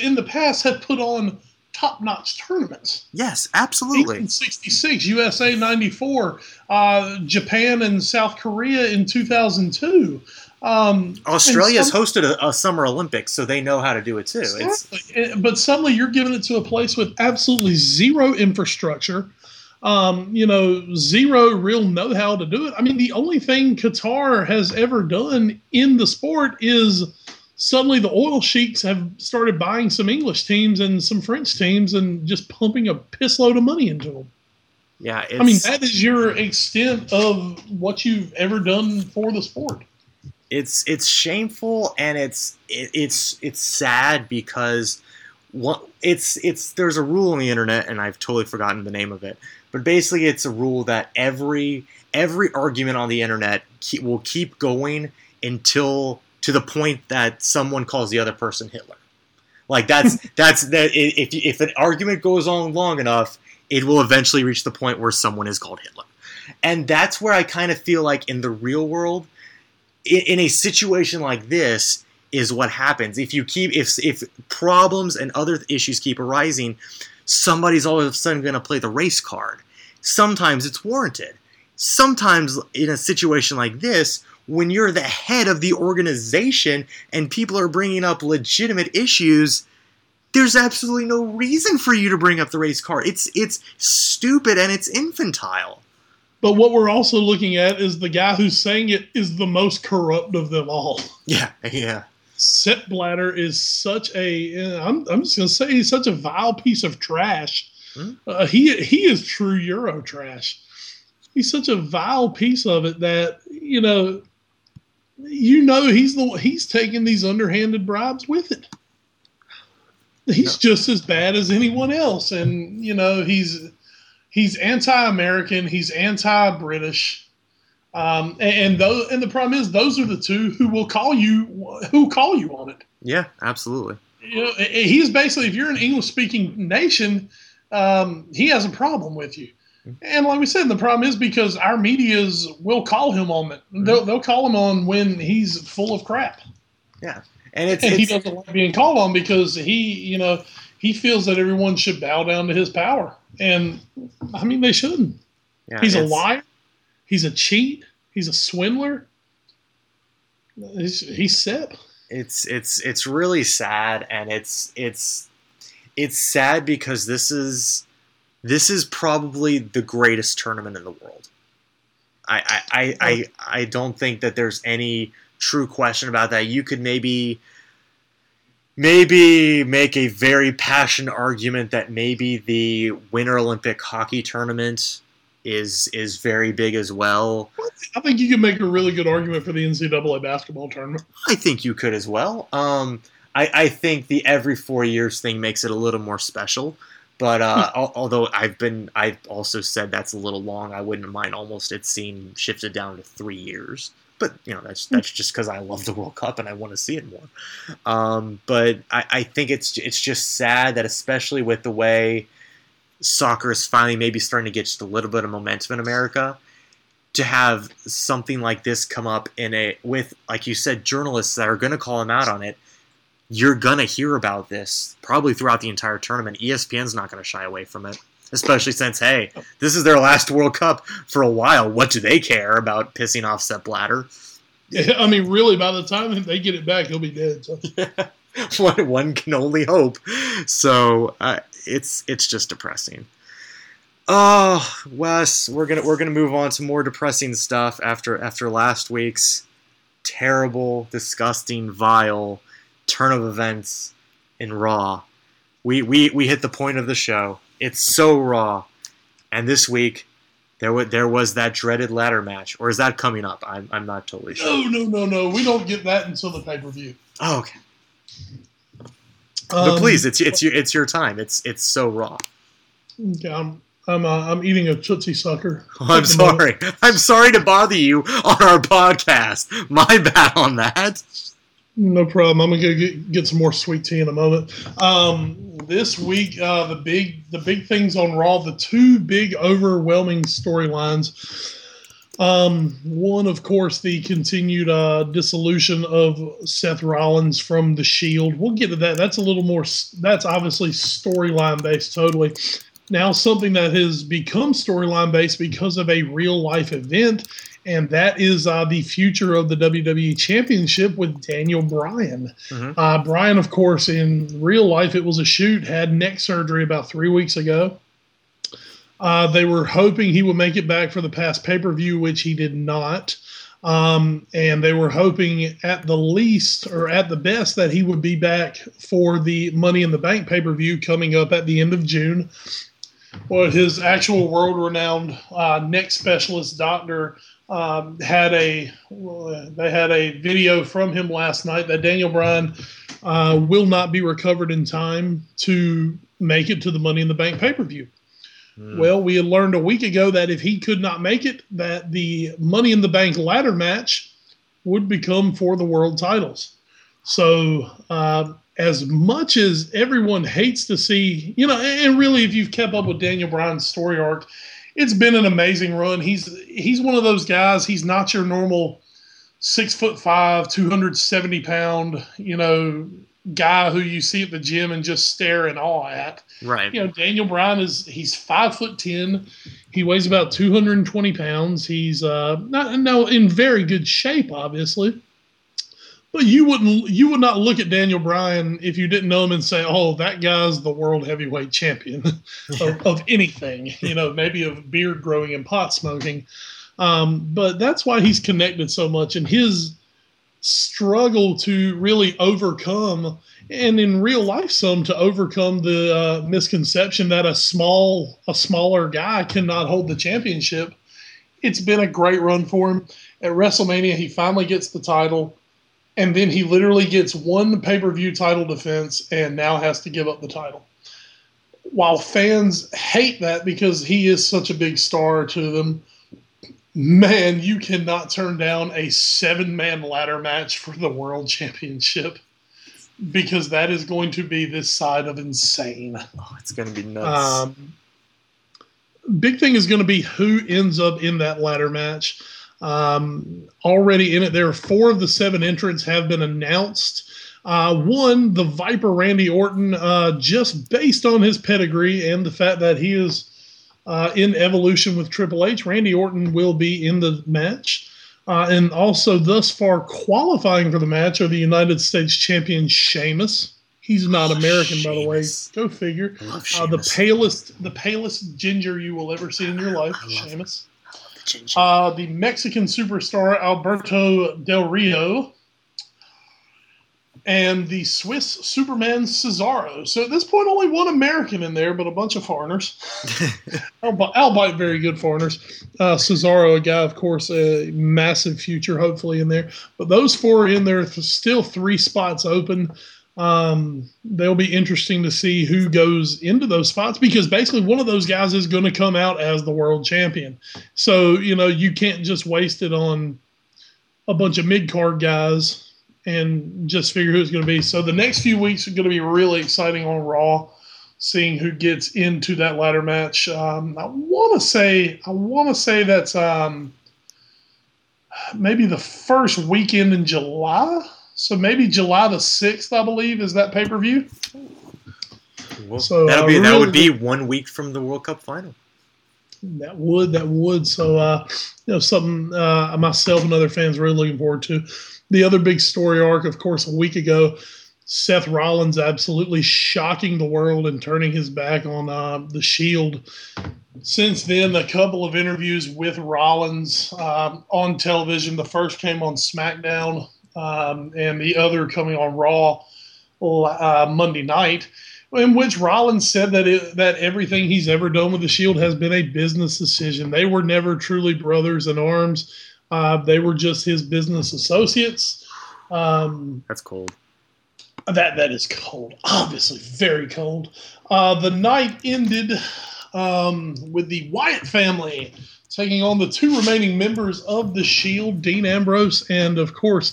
in the past have put on top-notch tournaments. Yes, absolutely. England 1966, USA 1994, Japan and South Korea in 2002. Australia's hosted a Summer Olympics, so they know how to do it too. But suddenly you're giving it to a place with absolutely zero infrastructure, zero real know-how to do it. I mean, the only thing Qatar has ever done in the sport is suddenly the oil sheiks have started buying some English teams and some French teams and just pumping a pissload of money into them. Yeah, that is your extent of what you've ever done for the sport. It's shameful, and it's sad because there's a rule on the internet, and I've totally forgotten the name of it. But basically, it's a rule that every argument on the internet will keep going until to the point that someone calls the other person Hitler. Like that's if an argument goes on long enough, it will eventually reach the point where someone is called Hitler. And that's where I kind of feel like in the real world, in a situation like this, is what happens. If problems and other issues keep arising, somebody's all of a sudden going to play the race card. Sometimes it's warranted. Sometimes in a situation like this, when you're the head of the organization and people are bringing up legitimate issues, there's absolutely no reason for you to bring up the race card. It's stupid and it's infantile. But what we're also looking at is the guy who's saying it is the most corrupt of them all. Yeah, yeah. Sepp Blatter is such a, I'm just going to say, he's such a vile piece of trash. Hmm? He is true Euro trash. He's such a vile piece of it that, you know he's taking these underhanded bribes with it. He's just as bad as anyone else. And, he's anti-American. He's anti-British. And the problem is, those are the two who call you on it. Yeah, absolutely. He's basically, if you're an English-speaking nation, he has a problem with you. Mm-hmm. And like we said, the problem is because our medias will call him on it. Mm-hmm. They'll call him on when he's full of crap. Yeah. And he doesn't like being called on because he feels that everyone should bow down to his power. And, they shouldn't. Yeah, he's a liar. He's a cheat. He's a swindler. He's Sepp. It's really sad, and it's sad because this is probably the greatest tournament in the world. I don't think that there's any true question about that. You could maybe make a very passionate argument that maybe the Winter Olympic hockey tournament is very big as well. I think you could make a really good argument for the NCAA basketball tournament. I think you could as well. I think the every 4 years thing makes it a little more special. But although I've also said that's a little long, I wouldn't mind almost it seemed shifted down to 3 years. But, that's just because I love the World Cup and I want to see it more. But I think it's just sad that, especially with the way soccer is finally maybe starting to get just a little bit of momentum in America, to have something like this come up with, like you said, journalists that are going to call him out on it. You're going to hear about this probably throughout the entire tournament. ESPN's not going to shy away from it, especially since, hey, this is their last World Cup for a while. What do they care about pissing off Sepp Blatter? Yeah, really, by the time they get it back, he'll be dead. So. Yeah. One can only hope. So it's just depressing. Oh, Wes, we're gonna move on to more depressing stuff after last week's terrible, disgusting, vile turn of events in Raw. We hit the point of the show. It's so Raw. And this week there was that dreaded ladder match. Or is that coming up? I'm not totally sure. No. We don't get that until the pay-per-view. Oh, okay. But please, it's your time. It's so Raw. Yeah, I'm eating a Tootsie Sucker. Oh, I'm sorry. I'm sorry to bother you on our podcast. My bad on that. No problem. I'm gonna get some more sweet tea in a moment. This week, the big things on Raw, the two big overwhelming storylines. One, of course, the continued dissolution of Seth Rollins from the Shield. We'll get to that. That's a little more. That's obviously storyline based, totally. Now, something that has become storyline based because of a real life event. And that is the future of the WWE Championship with Daniel Bryan. Mm-hmm. Bryan, of course, in real life, it was a shoot, had neck surgery about 3 weeks ago. They were hoping he would make it back for the past pay-per-view, which he did not. And they were hoping at the least or at the best that he would be back for the Money in the Bank pay-per-view coming up at the end of June. Well, his actual world-renowned neck specialist doctor had a video from him last night that Daniel Bryan will not be recovered in time to make it to the Money in the Bank pay-per-view. Mm. Well, we had learned a week ago that if he could not make it, that the Money in the Bank ladder match would become for the world titles. So as much as everyone hates to see, you know, and really if you've kept up with Daniel Bryan's story arc, it's been an amazing run. He's one of those guys. He's not your normal 6'5", 270-pound, you know, guy who you see at the gym and just stare in awe at. Right. You know, Daniel Bryan he's 5'10". He weighs about 220 pounds. He's in very good shape, obviously. But you would not look at Daniel Bryan if you didn't know him and say, "Oh, that guy's the world heavyweight champion of anything." You know, maybe of beard growing and pot smoking. But that's why he's connected so much, and his struggle to really overcome, and in real life, to overcome the misconception that a smaller guy cannot hold the championship. It's been a great run for him. At WrestleMania, he finally gets the title. And then he literally gets one pay-per-view title defense and now has to give up the title. While fans hate that because he is such a big star to them, man, you cannot turn down a 7-man ladder match for the world championship, because that is going to be this side of insane. Oh, it's going to be nuts. Big thing is going to be who ends up in that ladder match. Already in it, there are 4 of the 7 entrants have been announced. One, the Viper Randy Orton, just based on his pedigree and the fact that he is in evolution with Triple H, Randy Orton will be in the match. And also thus far qualifying for the match are the United States champion Sheamus. He's not American, by the way. Go figure. The palest ginger you will ever see in your life, Sheamus. The Mexican superstar Alberto Del Rio and the Swiss Superman Cesaro. So at this point, only one American in there, but a bunch of foreigners. Albeit very good foreigners. Cesaro, a guy, of course, a massive future, hopefully, in there. But those 4 are in there. Still 3 spots open. They'll be interesting to see who goes into those spots, because basically one of those guys is going to come out as the world champion. So, you know, you can't just waste it on a bunch of mid-card guys and just figure who it's going to be. So the next few weeks are going to be really exciting on Raw, seeing who gets into that ladder match. I want to say that's maybe the first weekend in July. So maybe July the 6th, I believe, is that pay-per-view. Well, so that would be 1 week from the World Cup final. That would. So you know, something myself and other fans are really looking forward to. The other big story arc, of course, a week ago, Seth Rollins absolutely shocking the world and turning his back on the Shield. Since then, a couple of interviews with Rollins on television. The first came on SmackDown. And the other coming on Raw Monday night, in which Rollins said that everything he's ever done with the Shield has been a business decision. They were never truly brothers in arms. They were just his business associates. That's cold. That is cold. Obviously, very cold. The night ended with the Wyatt family taking on the 2 remaining members of the Shield, Dean Ambrose and, of course,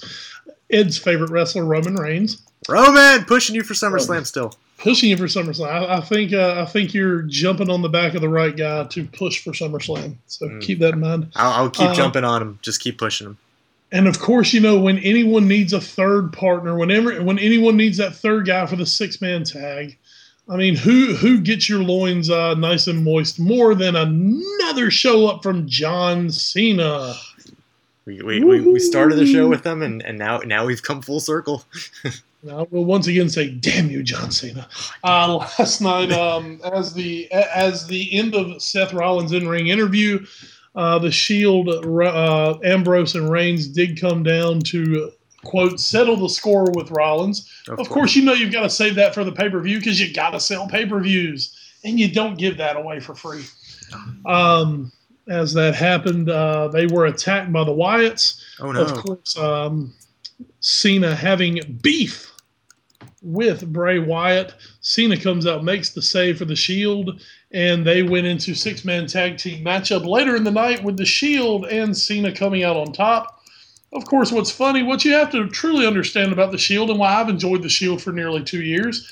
Ed's favorite wrestler, Roman Reigns. Roman, pushing you for SummerSlam still. Pushing you for SummerSlam. I think you're jumping on the back of the right guy to push for SummerSlam. So keep that in mind. I'll keep jumping on him. Just keep pushing him. And, of course, you know, when anyone needs a third partner, when anyone needs that third guy for the 6-man tag, I mean, who gets your loins nice and moist more than another show up from John Cena? We started the show with them, and now we've come full circle. Now we'll once again say, "Damn you, John Cena!" Last night, as the end of Seth Rollins' in-ring interview, the Shield, Ambrose and Reigns did come down to, quote, settle the score with Rollins. Of course, you know you've got to save that for the pay-per-view because you got to sell pay-per-views, and you don't give that away for free. As that happened, they were attacked by the Wyatts. Oh, no. Of course, Cena having beef with Bray Wyatt. Cena comes out, makes the save for the Shield, and they went into 6-man tag team matchup later in the night with the Shield and Cena coming out on top. Of course, what's funny, what you have to truly understand about the Shield and why I've enjoyed the Shield for nearly 2 years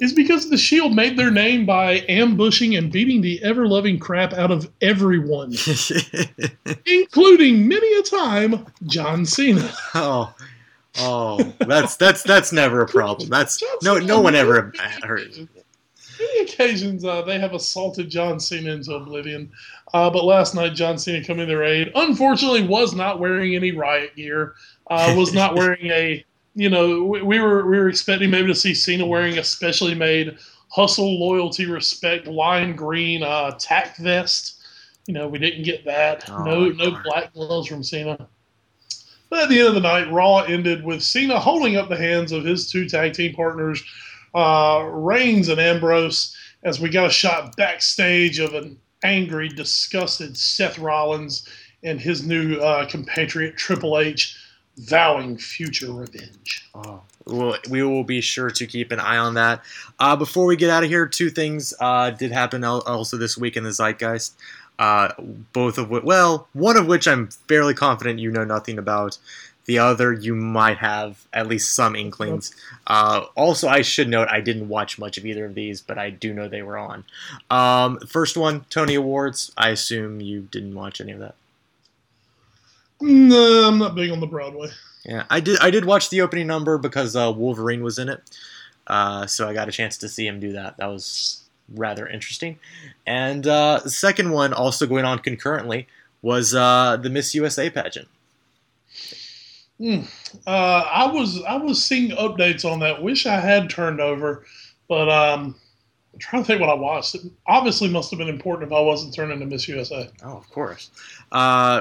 is because the Shield made their name by ambushing and beating the ever-loving crap out of everyone, including many a time John Cena. Oh, that's never a problem. That's no one ever heard. Many occasions they have assaulted John Cena into oblivion, but last night John Cena came to their aid. Unfortunately, was not wearing any riot gear. Was not wearing a we were expecting maybe to see Cena wearing a specially made Hustle, Loyalty, Respect lime green tack vest. We didn't get that. No black gloves from Cena. But at the end of the night, Raw ended with Cena holding up the hands of his two tag team partners, Reigns and Ambrose, as we got a shot backstage of an angry, disgusted Seth Rollins and his new compatriot Triple H vowing future revenge. Oh, well, we will be sure to keep an eye on that. Before we get out of here, two things did happen also this week in the Zeitgeist. One of which I'm fairly confident you know nothing about. The other, you might have at least some inklings. Also, I should note I didn't watch much of either of these, but I do know they were on. First one, Tony Awards. I assume you didn't watch any of that. No, I'm not big on the Broadway. Yeah, I did watch the opening number because Wolverine was in it, so I got a chance to see him do that. That was rather interesting. And the second one, also going on concurrently, was the Miss USA pageant. I was seeing updates on that. Wish I had turned over, but I'm trying to think what I watched. It obviously must have been important if I wasn't turning to Miss USA. Oh, of course.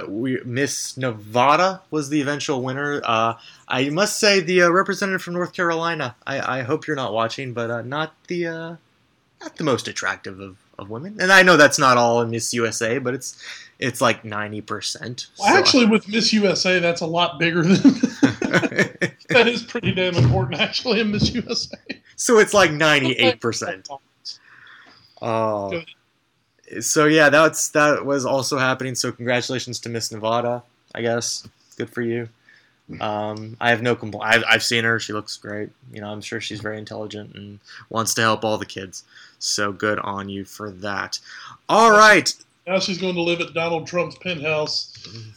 Miss Nevada was the eventual winner. I must say the representative from North Carolina, I hope you're not watching, but not the most attractive of women. And I know that's not all in Miss USA, but it's like 90%. Well, so actually, with Miss USA, that's a lot bigger than that is pretty damn important, actually, in Miss USA. So it's like 98%. Oh, so yeah, that was also happening. So congratulations to Miss Nevada, I guess. Good for you. I have no complaint. I've seen her. She looks great. I'm sure she's very intelligent and wants to help all the kids. So good on you for that. All right. Now she's going to live at Donald Trump's penthouse.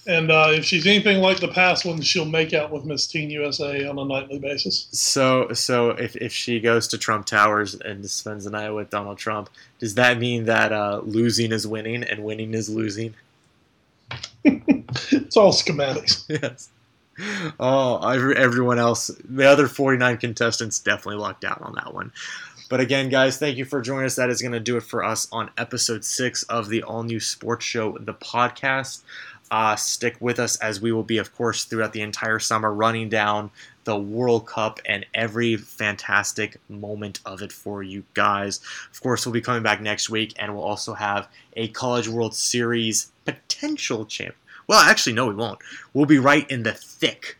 And if she's anything like the past one, she'll make out with Miss Teen USA on a nightly basis. So if she goes to Trump Towers and spends the night with Donald Trump, does that mean that losing is winning and winning is losing? It's all schematics. Yes. Oh, everyone else, the other 49 contestants definitely lucked out on that one. But again, guys, thank you for joining us. That is going to do it for us on episode 6 of the all-new sports show, The Podcast. Stick with us as we will be, of course, throughout the entire summer running down the World Cup and every fantastic moment of it for you guys. Of course, we'll be coming back next week, and we'll also have a College World Series potential champ. Well, actually, no, we won't. We'll be right in the thick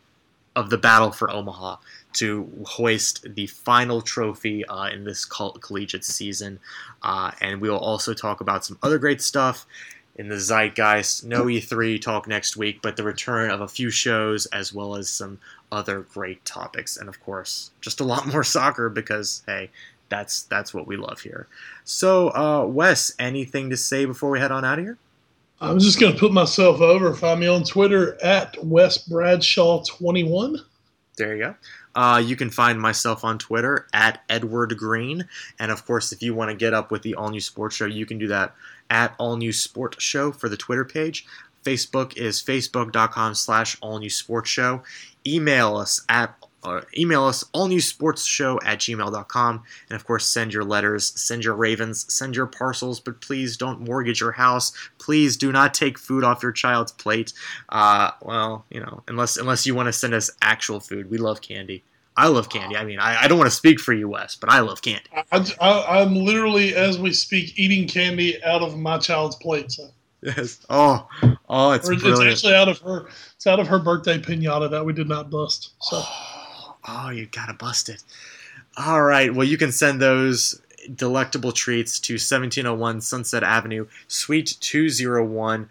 of the battle for Omaha to hoist the final trophy in this collegiate season. And we'll also talk about some other great stuff in the Zeitgeist. No E3 talk next week, but the return of a few shows as well as some other great topics. And, of course, just a lot more soccer because, hey, that's what we love here. So, Wes, anything to say before we head on out of here? I'm just going to put myself over. Find me on Twitter at WesBradshaw21. There you go. You can find myself on Twitter at Edward Green. And, of course, if you want to get up with the All New Sports Show, you can do that at All New Sports Show for the Twitter page. Facebook is facebook.com/allnewsportsshow. Email us allnewsportsshow@gmail.com, and of course send your letters, send your ravens, send your parcels, but please don't mortgage your house. Please do not take food off your child's plate. Unless you want to send us actual food. We love candy. I love candy. I mean, I don't want to speak for you, Wes, but I love candy. I'm literally, as we speak, eating candy out of my child's plate. So. Yes. Oh, it's brilliant. It's actually out of her birthday piñata that we did not bust. So. Oh, you gotta bust it. All right. Well, you can send those delectable treats to 1701 Sunset Avenue, Suite 201,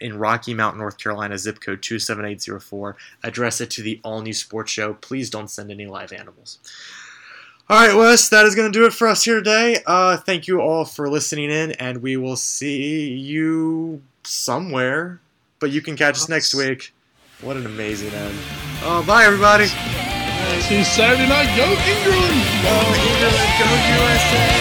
in Rocky Mount, North Carolina, zip code 27804. Address it to the all-new sports show. Please don't send any live animals. All right, Wes, that is going to do it for us here today. Thank you all for listening in, and we will see you somewhere. But you can catch us next week. What an amazing end. Oh, bye, everybody. See you Saturday night. Go England! Go England! Go USA!